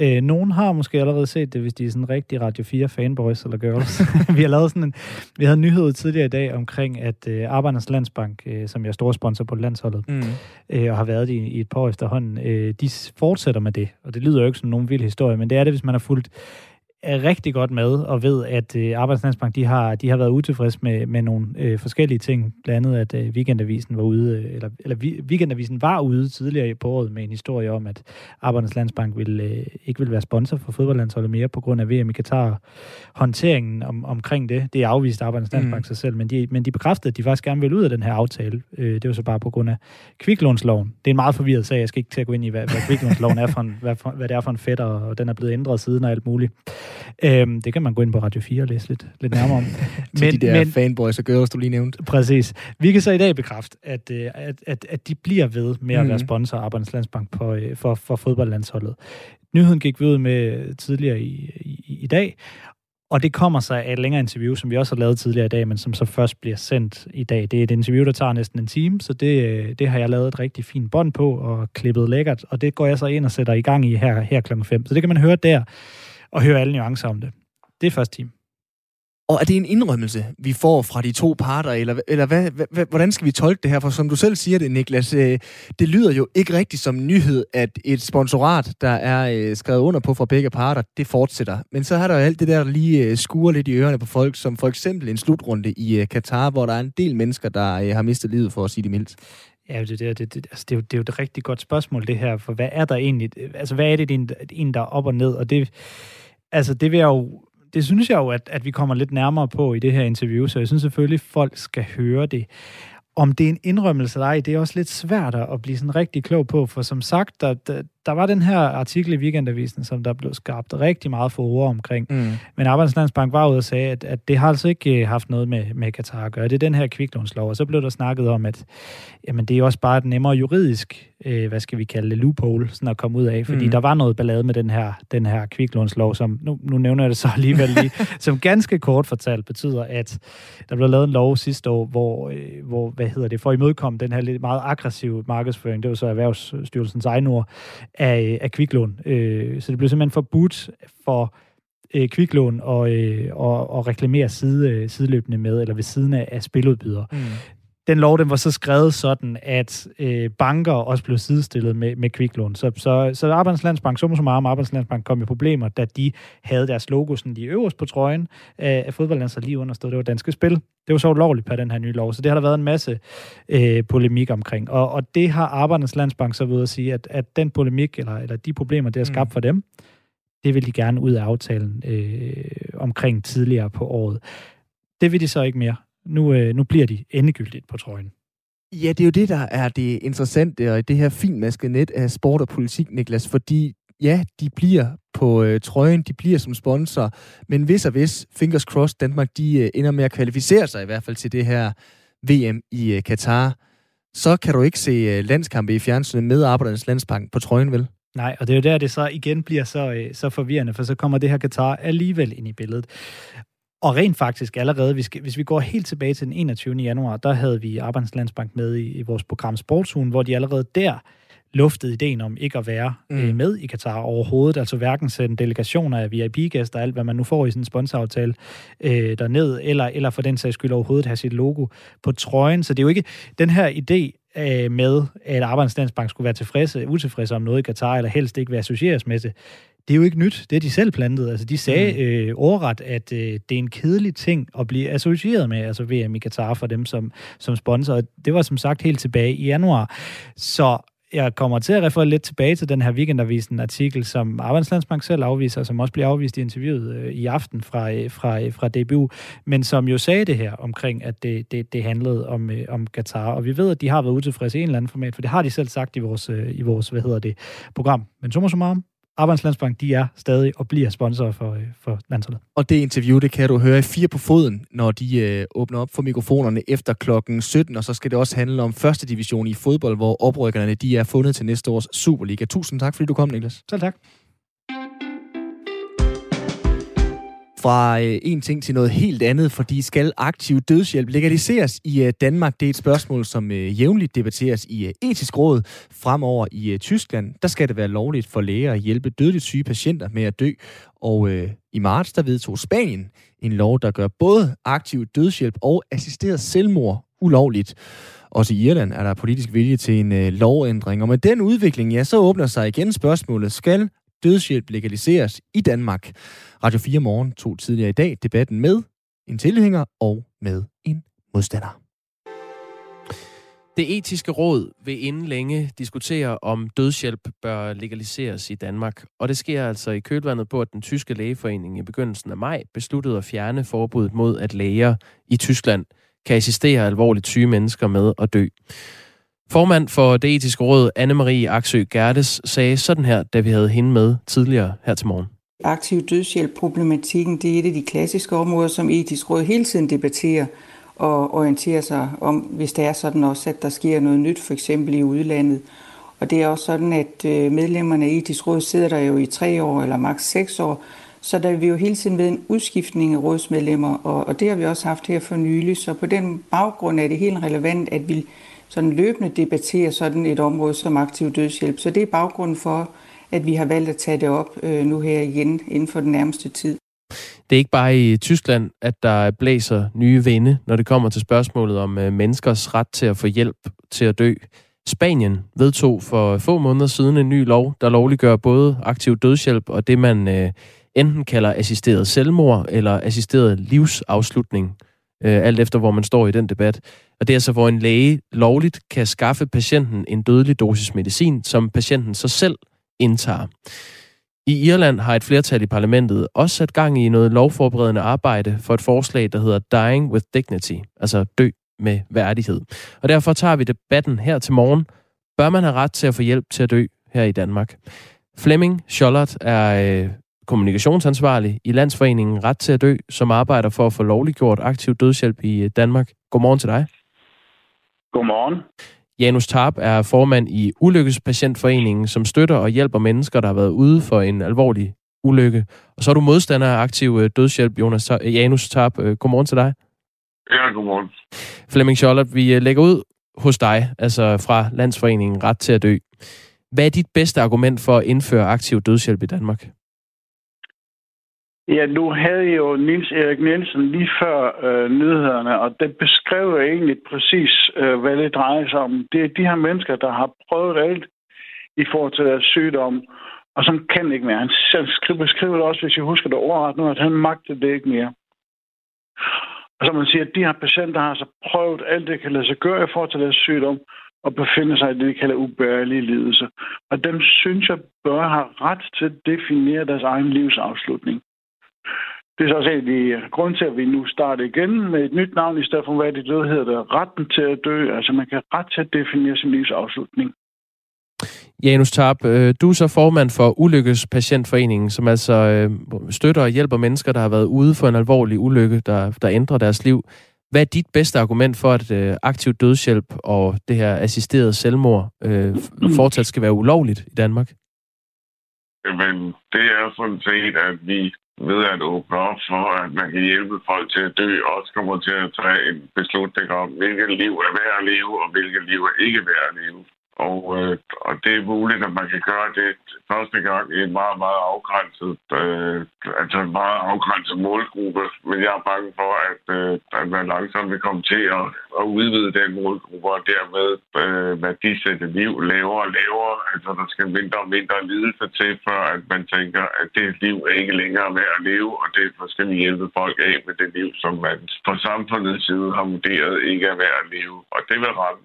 øh, nogen har måske allerede set det, hvis de er sådan rigtig Radio fire fanboys eller girls. vi har lavet sådan en, vi havde en nyhed tidligere i dag omkring, at øh, Arbejderens Landsbank, øh, som jeg er stor sponsor på landsholdet, mm. øh, og har været i, i et par år efterhånden, øh, de fortsætter med det. Og det lyder jo ikke som nogen vild historie, men det er det, hvis man har fulgt er rigtig godt med og ved, at øh, Arbejderens Landsbank, de har, de har været utilfredse med, med nogle øh, forskellige ting. Blandt andet, at øh, Weekendavisen var ude, øh, eller, eller vi, Weekendavisen var ude tidligere på året med en historie om, at Arbejderens Landsbank ville, øh, ikke ville være sponsor for fodboldlandsholdet mere på grund af V M i Qatar. Håndteringen om, omkring det, det er afvist Arbejderens Landsbank mm. sig selv, men de, men de bekræftede, at de faktisk gerne ville ud af den her aftale. Øh, det var så bare på grund af kviklånsloven. Det er en meget forvirret sag, jeg skal ikke til at gå ind i, hvad, hvad kviklånsloven er for, en, hvad, for hvad det er for en fætter, og den er blevet ændret siden og alt muligt. Øhm, det kan man gå ind på Radio fire og læse lidt, lidt nærmere om. men, de der men, fanboys og girls, du lige nævnte. Præcis. Vi kan så i dag bekræfte, at, at, at, at de bliver ved med at mm. være sponsor af Arbejdernes Landsbank på, for, for fodboldlandsholdet. Nyheden gik vi ud med tidligere i, i, i dag, og det kommer sig af et længere interview, som vi også har lavet tidligere i dag, men som så først bliver sendt i dag. Det er et interview, der tager næsten en time, så det, det har jeg lavet et rigtig fint bånd på og klippet lækkert, og det går jeg så ind og sætter i gang i her, her klokken fem. Så det kan man høre der. Og høre alle nuancer om det. Det er første time. Og er det en indrømmelse, vi får fra de to parter, eller, eller hvad, hvad, hvordan skal vi tolke det her? For som du selv siger det, Niklas, øh, det lyder jo ikke rigtigt som nyhed, at et sponsorat, der er øh, skrevet under på fra begge parter, det fortsætter. Men så har der jo alt det der, der lige øh, skuer lidt i ørerne på folk, som for eksempel en slutrunde i øh, Qatar, hvor der er en del mennesker, der øh, har mistet livet, for at sige det mildt. Ja, det, det, det, det, altså, det, er jo, det er jo et rigtig godt spørgsmål, det her, for hvad er der egentlig? Altså, hvad er det, det er en, der er op og ned? Og det... Altså, det vil jeg jo, det synes jeg jo, at, at vi kommer lidt nærmere på i det her interview, så jeg synes selvfølgelig, at folk skal høre det. Om det er en indrømmelse eller ej, det er også lidt svært at blive sådan rigtig klog på, for som sagt, der, der, der var den her artikel i Weekendavisen, som der blev skabt rigtig meget furore omkring, mm. men Arbejdernes Landsbank var ude og sagde, at, at det har altså ikke haft noget med, med Qatar at gøre. Det er den her kviklånslov, og så blev der snakket om, at jamen, det er også bare et nemmere juridisk, øh, hvad skal vi kalde det, loophole, sådan at komme ud af, fordi mm. der var noget ballade med den her, den her kviklånslov, som, nu, nu nævner jeg det så alligevel lige, som ganske kort fortalt betyder, at der blev lavet en lov sidste år, hvor, øh, hvor hvad hedder det, for at imødekomme den her lidt meget aggressive markedsføring, det var så Erhvervsstyrelsens egen ord, af, af kviklån. Øh, så det blev simpelthen forbudt for øh, kviklån og, øh, og, og reklamere side, sideløbende med, eller ved siden af, af spiludbydere. Mm. Den lov, den var så skrevet sådan, at øh, banker også blev sidestillet med, med kviklån. Så, så, så Arbejdernes Landsbank, som så meget Arbejdernes Landsbank, kom i problemer, da de havde deres logo sådan lige øverst på trøjen af, af fodboldlandsholdet lige understod. Det var Danske Spil. Det var så ulovligt på den her nye lov, så det har der været en masse øh, polemik omkring. Og, og det har Arbejdernes Landsbank så ved at sige, at, at den polemik, eller, eller de problemer, det har skabt mm. for dem, det vil de gerne ud af aftalen øh, omkring tidligere på året. Det vil de så ikke mere. Nu, øh, nu bliver de endegyldigt på trøjen. Ja, det er jo det, der er det interessante, og i det her finmaskede net af sport og politik, Niklas, fordi ja, de bliver på øh, trøjen, de bliver som sponsor, men hvis og hvis, fingers crossed, Danmark, de øh, ender med at kvalificere sig i hvert fald til det her V M i øh, Qatar, så kan du ikke se øh, landskampe i fjernsynet med Arbejdernes Landsbank på trøjen, vel? Nej, og det er jo der, det så igen bliver så, øh, så forvirrende, for så kommer det her Qatar alligevel ind i billedet. Og rent faktisk allerede, hvis vi går helt tilbage til den enogtyvende januar, der havde vi Arbejdernes Landsbank med i vores program Sportsugen, hvor de allerede der luftede ideen om ikke at være mm. med i Qatar overhovedet, altså hverken sende delegationer af V I P-gæster og alt, hvad man nu får i sådan en sponsoraftale øh, derned, eller, eller for den sags skyld overhovedet have sit logo på trøjen. Så det er jo ikke den her idé øh, med, at Arbejdernes Landsbank skulle være tilfredse, utilfredse om noget i Qatar, eller helst ikke være associeres med det. Det er jo ikke nyt. Det er de selv plantede. Altså, de sagde øh, overret, at øh, det er en kedelig ting at blive associeret med, altså V M i Qatar for dem som, som sponsor. Det var som sagt helt tilbage i januar. Så Jeg kommer til at referere lidt tilbage til den her Weekendavisen-artikel, som Arbejderens Landsbank selv afviser, og som også bliver afvist i interviewet øh, i aften fra, øh, fra, øh, fra D B U, men som jo sagde det her omkring, at det, det, det handlede om, øh, om Qatar. Og vi ved, at de har været utilfredse i en eller anden format, for det har de selv sagt i vores, øh, i vores hvad hedder det, program. Men summa summarum, Arbejderens Landsbank, de er stadig og bliver sponsorer for, øh, for landsholdet. Og det interview, det kan du høre i Fire på Foden, når de øh, åbner op for mikrofonerne efter klokken sytten, og så skal det også handle om første division i fodbold, hvor oprykkerne de er fundet til næste års Superliga. Tusind tak, fordi du kom, Niklas. Selv tak. Fra øh, en ting til noget helt andet, fordi skal aktiv dødshjælp legaliseres i øh, Danmark? Det er et spørgsmål, som øh, jævnligt debatteres i øh, etisk råd. Fremover i øh, Tyskland, der skal det være lovligt for læger at hjælpe dødeligt syge patienter med at dø. Og øh, i marts, der vedtog Spanien en lov, der gør både aktiv dødshjælp og assisteret selvmord ulovligt. Også i Irland er der politisk vilje til en øh, lovændring. Og med den udvikling, ja, så åbner sig igen spørgsmålet, skal dødshjælp legaliseres i Danmark? Radio fire Morgen tog tidligere i dag debatten med en tilhænger og med en modstander. Det etiske råd vil inden længe diskutere, om dødshjælp bør legaliseres i Danmark. Og det sker altså i kølvandet på, at den tyske lægeforening i begyndelsen af maj besluttede at fjerne forbuddet mod, at læger i Tyskland kan assistere alvorligt syge mennesker med at dø. Formand for Det Etiske Råd, Anne-Marie Aksø Gerdes, sagde sådan her, da vi havde hende med tidligere her til morgen. Aktiv dødshjælp-problematikken, det er et af de klassiske områder, som Etisk Råd hele tiden debatterer og orienterer sig om, hvis det er sådan også, at der sker noget nyt, for eksempel i udlandet. Og det er også sådan, at medlemmerne af Etisk Råd sidder der jo i tre år eller maks seks år, så der er vi jo hele tiden ved en udskiftning af rådsmedlemmer, og det har vi også haft her for nylig. Så på den baggrund er det helt relevant, at vi sådan løbende debatterer sådan et område som aktiv dødshjælp. Så det er baggrunden for, at vi har valgt at tage det op øh, nu her igen inden for den nærmeste tid. Det er ikke bare i Tyskland, at der blæser nye vinde, når det kommer til spørgsmålet om øh, menneskers ret til at få hjælp til at dø. Spanien vedtog for få måneder siden en ny lov, der lovliggør både aktiv dødshjælp og det, man øh, enten kalder assisteret selvmord eller assisteret livsafslutning, alt efter hvor man står i den debat. Og det er så, hvor en læge lovligt kan skaffe patienten en dødelig dosis medicin, som patienten så selv indtager. I Irland har et flertal i parlamentet også sat gang i noget lovforberedende arbejde for et forslag, der hedder Dying with Dignity, altså dø med værdighed. Og derfor tager vi debatten her til morgen. Bør man have ret til at få hjælp til at dø her i Danmark? Flemming Schollert er Øh, kommunikationsansvarlig i Landsforeningen Ret til at Dø, som arbejder for at få lovliggjort aktiv dødshjælp i Danmark. Godmorgen til dig. Godmorgen. Janus Tarp er formand i Ulykkespatientforeningen, som støtter og hjælper mennesker, der har været ude for en alvorlig ulykke. Og så er du modstander af aktiv dødshjælp, Jonas Tarp, Janus Tarp. Godmorgen til dig. Ja, godmorgen. Flemming Schollert, vi lægger ud hos dig, altså fra Landsforeningen Ret til at Dø. Hvad er dit bedste argument for at indføre aktiv dødshjælp i Danmark? Ja, nu havde jo Niels Erik Nielsen lige før øh, nyhederne, og det beskrev jo egentlig præcis, øh, hvad det drejer sig om. Det er de her mennesker, der har prøvet alt i forhold til deres sygdom, og som kan ikke mere. Han beskriver det også, hvis jeg husker det ordret nu, at han magtede det ikke mere. Og som man siger, at de her patienter har så prøvet alt, det kan lade sig gøre i forhold til deres sygdom, og befinder sig i det, de kalder ubærlige lidelser. Og dem synes jeg bør have ret til at definere deres egen livsafslutning. Det er så også egentlig grund til, at vi nu starter igen med et nyt navn, i stedet for hvad det døde hedder, retten til at dø. Altså man kan ret til at definere sin livsafslutning. Janus Tarp, du er så formand for Ulykkespatientforeningen, som altså støtter og hjælper mennesker, der har været ude for en alvorlig ulykke, der, der ændrer deres liv. Hvad er dit bedste argument for, at aktiv dødshjælp og det her assisterede selvmord øh, fortsat skal være ulovligt i Danmark? Jamen, det er sådan set, at vi ved at åbne op for, at man kan hjælpe folk til at dø, også kommer til at tage en beslutning om, hvilket liv er værd at leve, og hvilket liv er ikke værd at leve. Og, øh, og det er muligt, at man kan gøre det første gang i en meget, meget afgrænset, øh, altså en meget afgrænset målgruppe, men jeg er bange for, at, øh, at man langsomt vil komme til at, at udvide den målgruppe, og dermed øh, værdisætte liv lavere og lavere. Altså der skal mindre og mindre lidelse til, før at man tænker, at det liv er ikke længere værd at leve, og derfor skal vi hjælpe folk af med det liv, som man fra samfundets side har vurderet ikke er værd at leve, og det vil ramme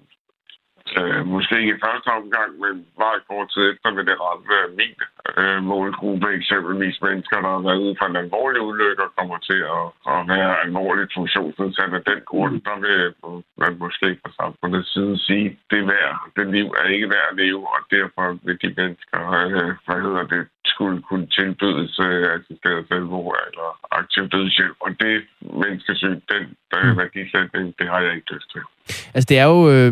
Øh, måske ikke i første omgang, men meget kort tid efter vil det ramme min øh, målgruppe, eksempelvis mennesker, der har været ude for en alvorlig ulykke og kommer til at, at være alvorligt funktionsnedsat af den grund. Der vil man måske fra samfundets side sige, at det, det liv er ikke værd at leve, og derfor vil de mennesker, øh, hvad hedder det, skulle kunne tilbydes øh, assisteret selvmord eller aktiv dødshjælp. Og det menneskesyn, den øh, værdisætning, det har jeg ikke lyst til. Altså, det er jo øh,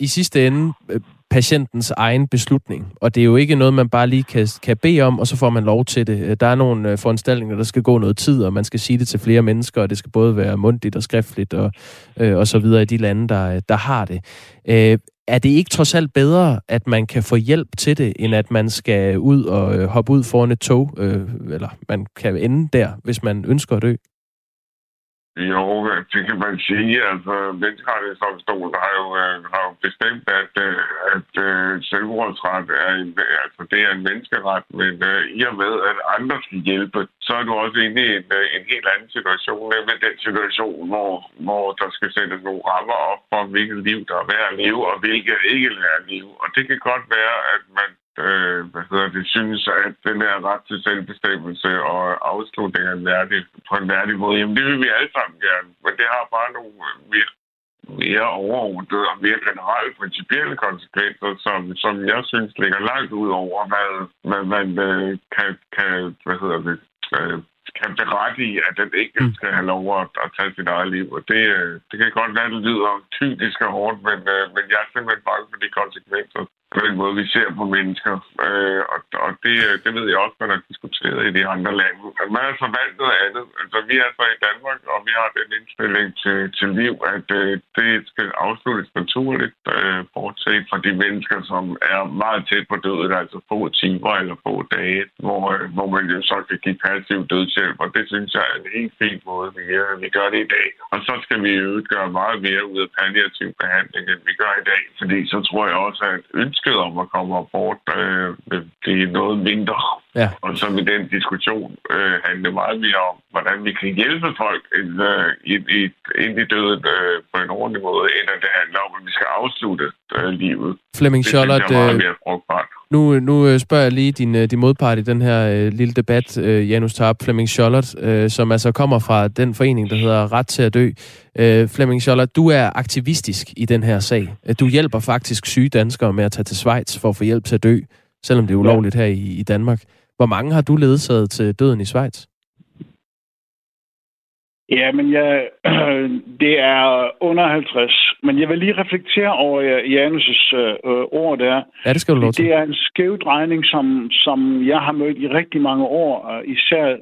i sidste ende øh, patientens egen beslutning, og det er jo ikke noget, man bare lige kan, kan bede om, og så får man lov til det. Der er nogle øh, foranstaltninger, der skal gå noget tid, og man skal sige det til flere mennesker, og det skal både være mundtligt og skriftligt, og, øh, og så videre i de lande, der, der har det. Øh, er det ikke trods alt bedre, at man kan få hjælp til det, end at man skal ud og øh, hoppe ud foran et tog, øh, eller man kan ende der, hvis man ønsker at dø? Jo, det kan man sige. Altså, menneskerettighedsdomstolen har jo, har jo bestemt, at, at, at selvmordsret er en, altså, det er en menneskeret, men uh, i og med, at andre skal hjælpe, så er du også inde i en, en helt anden situation, nemlig den situation, hvor, hvor der skal sættes nogle rammer op for, hvilket liv der er værd at leve, og hvilket ikke er værd at leve. Og det kan godt være, at man Øh, hvad hedder det, synes, at den her ret til selvbestemmelse og afslutning er en værdig, på en værdig måde. Jamen, det vil vi alle sammen gerne, men det har bare nogle mere, mere overordnede og mere generelle principielle konsekvenser, som, som jeg synes ligger langt ud over, hvad, hvad man øh, kan, kan, hvad hedder det, øh, kan berette i, at den enkelte skal have lov at, at tage sit eget liv. Og det, øh, det kan godt være, at det lyder typisk og hårdt, men, øh, men jeg er simpelthen bange for de konsekvenser, på den måde, vi ser på mennesker. Øh, og og det, det ved jeg også, man har diskuteret i de andre lande. Man har forvaltet noget andet. Altså, vi er så i Danmark, og vi har den indstilling til, til liv, at øh, det skal afsluttes naturligt, øh, bortset fra de mennesker, som er meget tæt på døden, altså få timer eller få dage, hvor, øh, hvor man jo så kan give passiv dødshjælp, og det synes jeg er en helt fin måde, vi, øh, vi gør det i dag. Og så skal vi jo gøre meget mere ud af palliativ behandling, end vi gør i dag, fordi så tror jeg også, at om at komme abort, øh, det er noget mindre. Ja. Og så vil den diskussion øh, handler meget mere om, hvordan vi kan hjælpe folk ind, øh, ind, i, ind i døden øh, på en ordentlig måde, end at det handler om, at vi skal afslutte øh, livet. Flemming Schollert, nu, nu spørger jeg lige din, din modpart i den her øh, lille debat, øh, Janus Tarp, Flemming Schollert, øh, som altså kommer fra den forening, der hedder Ret til at dø. Øh, Flemming Schollert, du er aktivistisk i den her sag. Du hjælper faktisk syge danskere med at tage til Schweiz for at få hjælp til at dø, selvom det er ulovligt her i, i Danmark. Hvor mange har du ledsaget til døden i Schweiz? Ja, men jeg, øh, det er under halvtreds. Men jeg vil lige reflektere over Janus' øh, ord der. Ja, det skal du lov til. Det er en skævdrejning, som, som jeg har mødt i rigtig mange år, især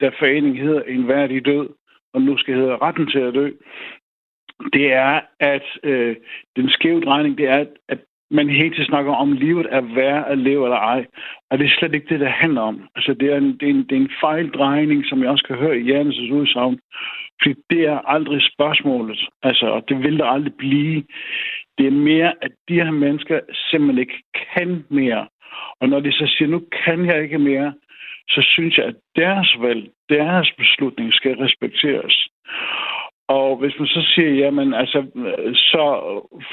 da foreningen hedder En værdig død, og nu skal hedde Retten til at dø. Det er, at øh, den skævdrejning, det er, at man helt til snakker om, livet er værd at leve eller ej. Og det er slet ikke det, det handler om. Altså, det er en, det er en, det er en fejldrejning, som jeg også kan høre i Janus' udsagn. Fordi det er aldrig spørgsmålet. Altså, og det vil der aldrig blive. Det er mere, at de her mennesker simpelthen ikke kan mere. Og når de så siger, nu kan jeg ikke mere, så synes jeg, at deres valg, deres beslutning skal respekteres. Og hvis man så siger, jamen altså, så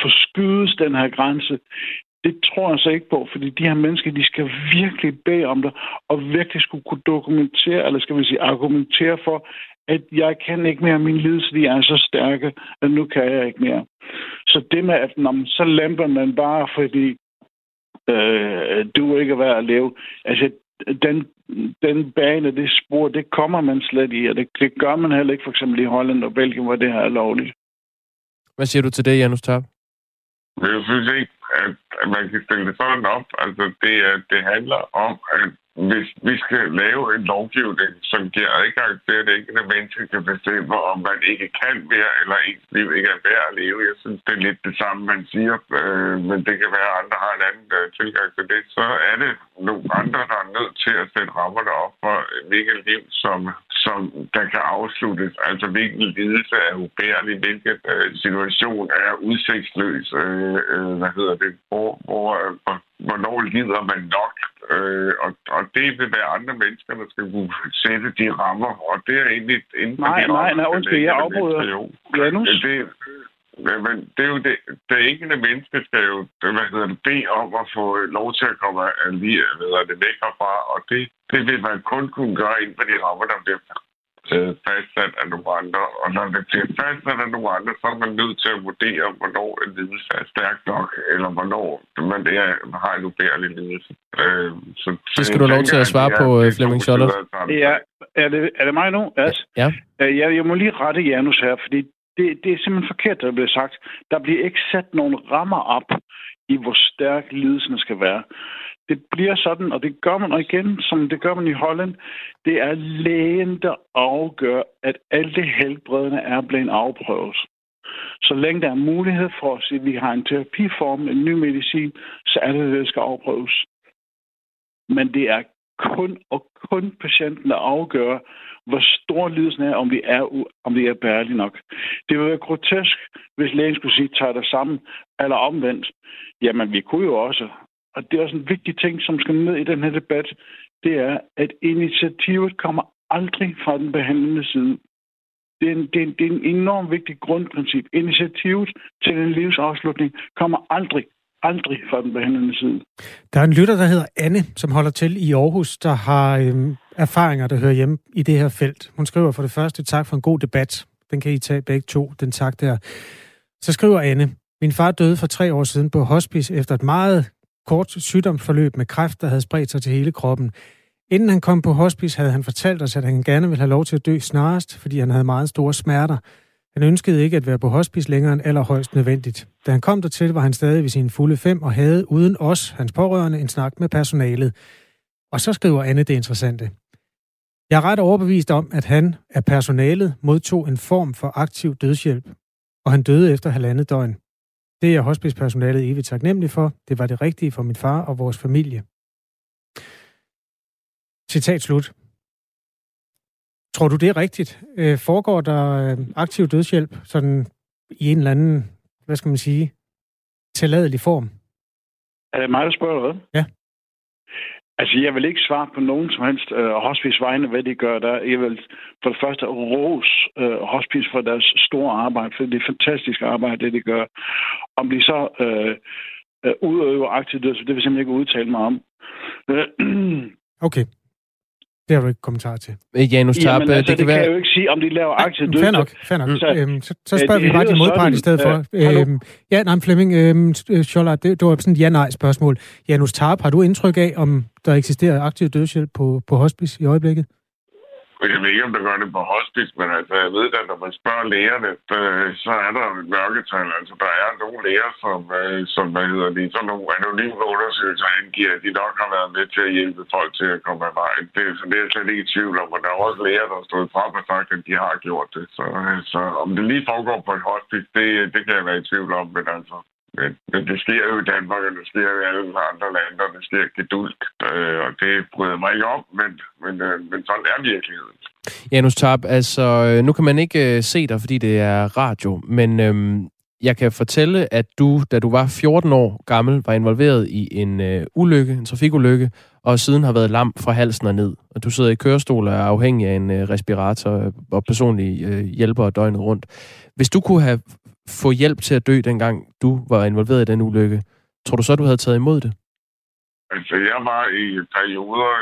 forskydes den her grænse, det tror jeg så ikke på, fordi de her mennesker, de skal virkelig bede om det, og virkelig skulle kunne dokumentere, eller skal vi sige, argumentere for, at jeg kan ikke mere, min lidelse, de er så stærke, at nu kan jeg ikke mere. Så det med, at man, så lemper man bare, fordi øh, du ikke er værd at leve, altså, Den, den bane, det spor, det kommer man slet i, og det, det gør man heller ikke for eksempel i Holland og Belgien, hvor det her er lovligt. Hvad siger du til det, Janus Tarp? Jeg synes ikke, at man kan stille det sådan op. Altså, det, det handler om, at hvis vi skal lave en lovgivning, som giver adgang til, at det enkelte menneske kan bestemme, om man ikke kan mere, eller ens liv ikke er værd at leve. Jeg synes, det er lidt det samme, man siger, øh, men det kan være, at andre har en anden øh, tilgang til det. Så er det nogle andre, der er nødt til at sætte rammerne op for, hvilket liv, som, som der kan afsluttes. Altså, hvilken lidelse er ubærlig, hvilken øh, situation er udsigtsløs, øh, øh, hvad hedder det, hvor, hvor, øh, hvornår lider man nok. Øh, og, og det vil være andre mennesker, der skal kunne sætte de rammer, og det er egentlig... Nej, nej, nej, undskyld, jeg afbryder. Janus? Det, Men det er jo det, det enkelte menneske skal jo hvad hedder det, bede om at få lov til at komme alligevel det væk herfra, og det, det vil man kun kunne gøre inden for de rammer, der bliver fastsat af nogle andre. Og når det bliver fastsat af nogle andre, så er man nødt til at vurdere, hvornår en lidelse er stærk nok, eller hvornår man er, har en ubærlig lidelse. Øh, så det skal du have lov til at svare på, Flemming Scholler. Ja, er det, er det mig nu? Altså, ja. Jeg, jeg må lige rette Janus her, fordi Det, det er simpelthen forkert, der bliver sagt. Der bliver ikke sat nogle rammer op i, hvor stærk lidelsen skal være. Det bliver sådan, og det gør man og igen, som det gør man i Holland. Det er lægen, der afgør, at alle helbredende er blevet afprøvet. Så længe der er mulighed for at sige, at vi har en terapiform, en ny medicin, så er det, der skal afprøves. Men det er kun og kun patienten, der afgør, hvor stor lidelsen er, om det er, om det er bærlig nok. Det ville være grotesk, hvis lægen skulle sige, tager dig sammen, eller omvendt. Jamen, vi kunne jo også. Og det er også en vigtig ting, som skal med i den her debat, det er, at initiativet kommer aldrig fra den behandlende side. Det er en, det er en, det er en enormt vigtig grundprincip. Initiativet til en livsafslutning kommer aldrig aldrig fra den behandlende side. Der er en lytter, der hedder Anne, som holder til i Aarhus, der har øhm, erfaringer, der hører hjemme i det her felt. Hun skriver for det første, tak for en god debat. Den kan I tage begge to, den tak der. Så skriver Anne, min far døde for tre år siden på hospice efter et meget kort sygdomsforløb med kræft, der havde spredt sig til hele kroppen. Inden han kom på hospice, havde han fortalt os, at han gerne ville have lov til at dø snarest, fordi han havde meget store smerter. Han ønskede ikke at være på hospice længere end allerhøjst nødvendigt. Da han kom dertil, var han stadig ved sine fulde fem og havde, uden os, hans pårørende, en snak med personalet. Og så skriver Anne det interessante. Jeg er ret overbevist om, at han af personalet modtog en form for aktiv dødshjælp, og han døde efter halvandet døgn. Det er jeg hospicepersonalet evigt taknemmelig for. Det var det rigtige for min far og vores familie. Citat slut. Tror du, det er rigtigt? Øh, foregår der øh, aktiv dødshjælp sådan i en eller anden, hvad skal man sige, tilladelig form? Er det mig, der spørger hvad? Ja. Altså, jeg vil ikke svare på nogen som helst øh, hospicevegne, hvad de gør der. Jeg vil for det første rose øh, hospice for deres store arbejde, for det er fantastisk arbejde, det de gør. Om de så øh, øh, udøver aktiv dødshjælp, det vil jeg simpelthen ikke udtale mig om. Øh, okay. Det har du ikke kommentar til. Janus Tarp, jamen, altså, det, det kan, være... kan jeg jo ikke sige, om de laver aktier. Fair nok, fair nok. Så, øhm, så, så spørger vi bare din modpart i stedet for. Øh, øhm, ja, nej, Flemming, øh, Scholler, det, det var sådan et ja-nej-spørgsmål. Janus Tarp, har du indtryk af, om der eksisterer aktiv dødshjælp på, på hospice i øjeblikket? Jeg ved ikke, om der gør det på hospice, men altså, jeg ved da, når man spørger lægerne, så er der et mørketal. Altså, der er nogle læger, som, som hvad hedder det, sådan nogle anonyme undersøgelser angiver, at de nok har været med til at hjælpe folk til at komme af vejen. Det, så det er jeg slet ikke i tvivl om, og der er også læger, der har stået frem og sagt, at de har gjort det. Så, så om det lige foregår på et hospice, det, det kan jeg være i tvivl om, men altså... Men det sker jo i Danmark, og det sker jo i alle andre lande, og det sker gedulgt. Øh, og det bryder mig ikke op, men, men, øh, men sådan er virkeligheden. Janus Tarp, altså nu kan man ikke øh, se dig, fordi det er radio, men øh, jeg kan fortælle, at du, da du var fjorten år gammel, var involveret i en øh, ulykke, en trafikulykke, og siden har været lam fra halsen og ned. Og du sidder i kørestol og er afhængig af en øh, respirator og personlige øh, hjælpere døgnet rundt. Hvis du kunne have... få hjælp til at dø, dengang du var involveret i den ulykke. Tror du så, du havde taget imod det? Altså, jeg var i perioder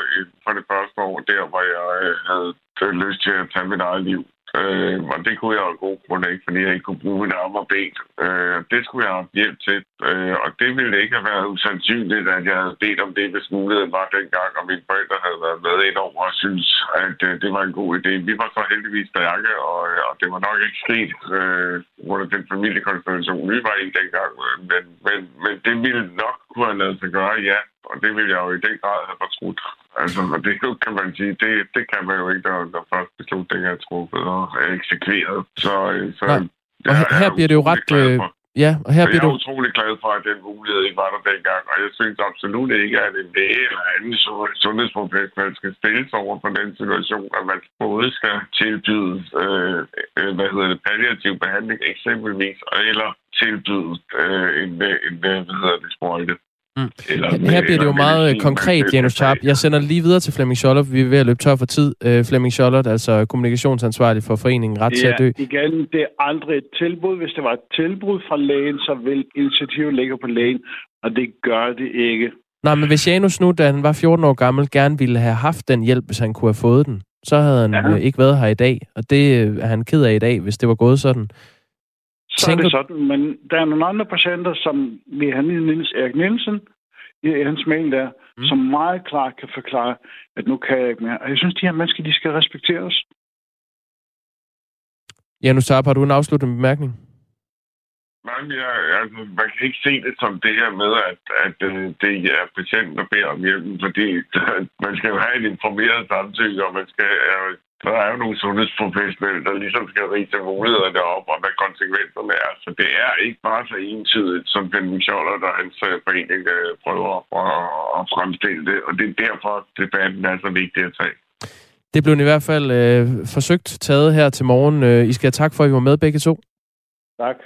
fra det første år, der hvor jeg havde lyst til at tage mit eget liv. Øh, og det kunne jeg jo god grund ikke, fordi jeg ikke kunne bruge mine arme og ben. Øh, det skulle jeg have hjælp til. Øh, og det ville ikke have været usandsynligt, at jeg havde bedt om det, hvis muligheden var dengang, og mine forældre havde været med indover og syntes, at øh, det var en god idé. Vi var så heldigvis stærke, og, og det var nok ikke sket øh, under den familiekonstellation, vi var i dengang. Men, men, men det ville nok kunne have lavet sig gøre, ja. Og det ville jeg jo i den grad have fortrudt. Altså, og det kan man sige, det, det kan man jo ikke, når, når først beslutningen er truffet og er eksekveret. Så, så jeg, her, her bliver det jo ret... Ja, og her så bliver jeg er du... utrolig glad for, at den mulighed ikke var der dengang, og jeg synes absolut ikke, at en læge eller anden sundhedsprofessionel skal stilles over for den situation, at man både skal tilbyde øh, hvad hedder det, palliativ behandling eksempelvis, eller tilbyde øh, en, en, en, en, en sprøjte. Mm. Med, her bliver det jo meget konkret, Janus Tarp. Jeg sender lige videre til Flemming Schollert. Vi er ved at løbe tør for tid. Uh, Flemming Schollert, altså kommunikationsansvarlig for foreningen Ret til at dø. Ja, igen, det er aldrig et tilbud. Hvis det var et tilbud fra lægen, så vil initiativet ligge på lægen, og det gør det ikke. Nej, men hvis Janus nu, da han var fjorten år gammel, gerne ville have haft den hjælp, hvis han kunne have fået den, så havde han ja. ikke været her i dag. Og det er han ked af i dag, hvis det var gået sådan. Så er det sådan, men der er nogle andre patienter, som vi har Niels Erik Nielsen, i hans mail der, mm. som meget klart kan forklare, at nu kan jeg ikke mere. Og jeg synes, de her mennesker, de skal respekteres. Janus Tarp, har du en afsluttende bemærkning? Nej, jeg, altså, man kan ikke se det som det her med, at, at, at det er patienten, der beder om hjælpen, fordi man skal jo have et informeret samtykke, og man skal... Øh, Der er jo nogle sundhedsprofessionelle, der ligesom skal rige mulighederne op, og hvad konsekvenserne er. Så det er ikke bare så entydigt, som Flemming Schollert, der hans forening prøver at fremstille det. Og det er derfor, debatten er så vigtig at tage. Det blev i hvert fald øh, forsøgt taget her til morgen. I skal have tak for, at I var med begge to. Tak.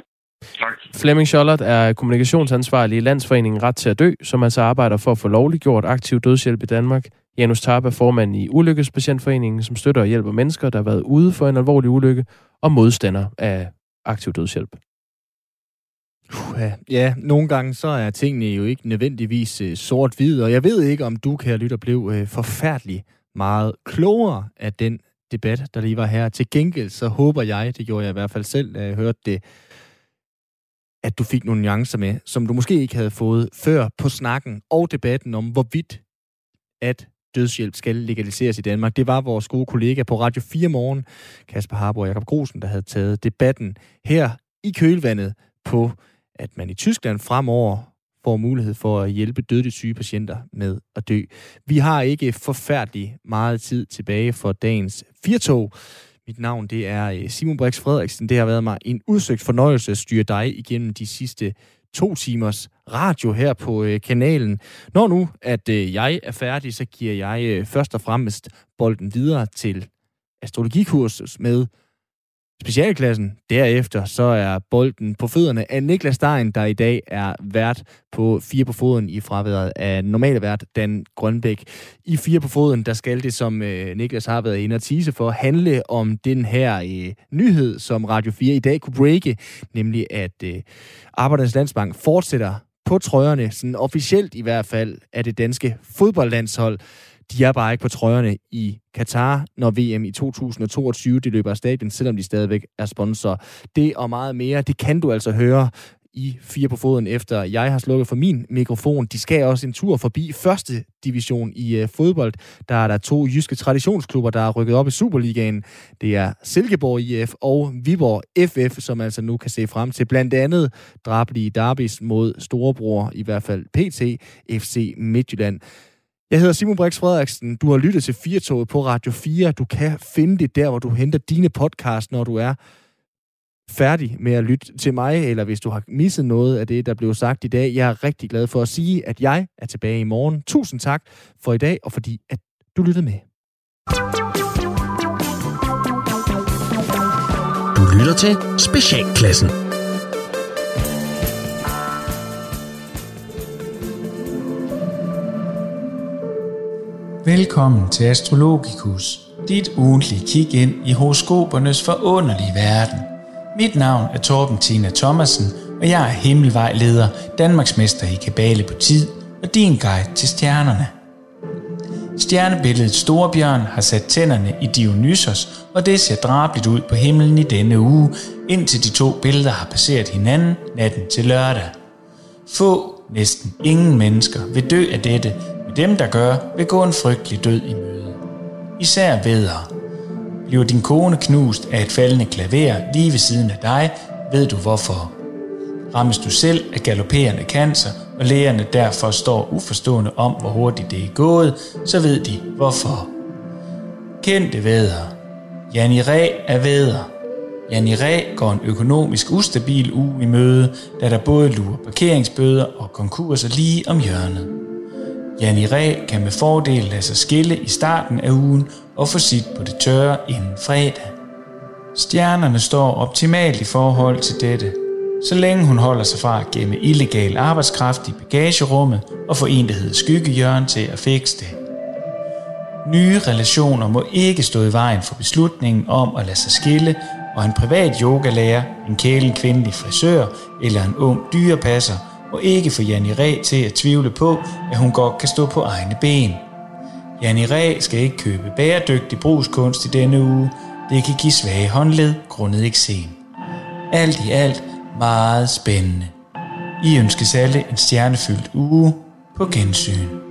tak. Flemming Schollert er kommunikationsansvarlig i Landsforeningen Ret til at dø, som altså arbejder for at få lovliggjort aktiv dødshjælp i Danmark. Janus Tarp er formand i Ulykkespatientforeningen, som støtter og hjælper mennesker, der har været ude for en alvorlig ulykke, og modstander af aktiv dødshjælp. Ja, ja, nogle gange så er tingene jo ikke nødvendigvis sort-hvide, og jeg ved ikke, om du, kære lytter, blev forfærdelig meget klogere af den debat, der lige var her. Til gengæld så håber jeg, det gjorde jeg i hvert fald selv, da jeg hørte det, at du fik nogle nuancer med, som du måske ikke havde fået før på snakken og debatten om, hvorvidt at dødshjælp skal legaliseres i Danmark. Det var vores gode kollega på Radio fire Morgen, Kasper Harboe og Jakob Grosen, der havde taget debatten her i kølvandet på, at man i Tyskland fremover får mulighed for at hjælpe dødeligt syge patienter med at dø. Vi har ikke forfærdelig meget tid tilbage for dagens Firtog. Mit navn, det er Simon Brix Frederiksen. Det har været mig en udsøgt fornøjelse at styre dig igennem de sidste to timers radio her på øh, kanalen. Når nu, at øh, jeg er færdig, så giver jeg øh, først og fremmest bolden videre til astrologikursus med specialklassen. Derefter så er bolden på fødderne af Niklas Stein, der i dag er vært på Fire på Foden i fraværet af normale vært Dan Grønbæk. I Fire på Foden, der skal det, som øh, Niklas har været inde og tease for, handle om den her øh, nyhed, som Radio fire i dag kunne breake, nemlig at øh, Arbejderens Landsbank fortsætter på trøjerne, sådan officielt i hvert fald, af det danske fodboldlandshold. De er bare ikke på trøjerne i Qatar, når V M i to tusind og toogtyve det løber af stadion, selvom de stadigvæk er sponsor. Det og meget mere, det kan du altså høre i Fire på Foden, efter jeg har slukket for min mikrofon. De skal også en tur forbi første division i øh, fodbold. Der er der to jyske traditionsklubber, der er rykket op i Superligaen. Det er Silkeborg I F og Viborg F F, som altså nu kan se frem til blandt andet drabelige derbys mod storebror, i hvert fald P T, F C Midtjylland. Jeg hedder Simon Brix Frederiksen. Du har lyttet til Firtoget på Radio fire. Du kan finde det der, hvor du henter dine podcast, når du er færdig med at lytte til mig, eller hvis du har misset noget af det, der blev sagt i dag. Jeg er rigtig glad for at sige, at jeg er tilbage i morgen. Tusind tak for i dag, og fordi at du lyttede med. Du lytter til Specialklassen. Velkommen til Astrologicus, dit ugentlige kig ind i horoskopernes forunderlige verden. Mit navn er Torben Tina Thomassen, og jeg er himmelvejleder, Danmarksmester i kabale på tid og din guide til stjernerne. Stjernebilledet Storebjørn har sat tænderne i Dionysos, og det ser drabeligt ud på himlen i denne uge, indtil de to billeder har passeret hinanden natten til lørdag. Få, næsten ingen mennesker vil dø af dette, men dem, der gør, vil gå en frygtelig død i møde. Især vædder. Bliver din kone knust af et faldende klaver lige ved siden af dig, ved du hvorfor. Rammes du selv af galopperende cancer, og lægerne derfor står uforstående om, hvor hurtigt det er gået, så ved de hvorfor. Kendte vædder. Janire er vædder. Janire går en økonomisk ustabil uge i møde, da der både lurer parkeringsbøder og konkurser lige om hjørnet. Janire kan med fordel lade sig skille i starten af ugen og få sit på det tørre inden fredag. Stjernerne står optimalt i forhold til dette. så længe hun holder sig fra at gemme illegal arbejdskraft i bagagerummet og få en, der hedder skyggejørn, til at fikse det. Nye relationer må ikke stå i vejen for beslutningen om at lade sig skille, og en privat yogalærer, en kælen kvindelig frisør eller en ung dyrepasser må ikke få Janire til at tvivle på, at hun godt kan stå på egne ben. Janire skal ikke købe bæredygtig brugskunst i denne uge. Det kan give svage håndled grundet eksem. Alt i alt meget spændende. I ønskes alle en stjernefyldt uge. På gensyn.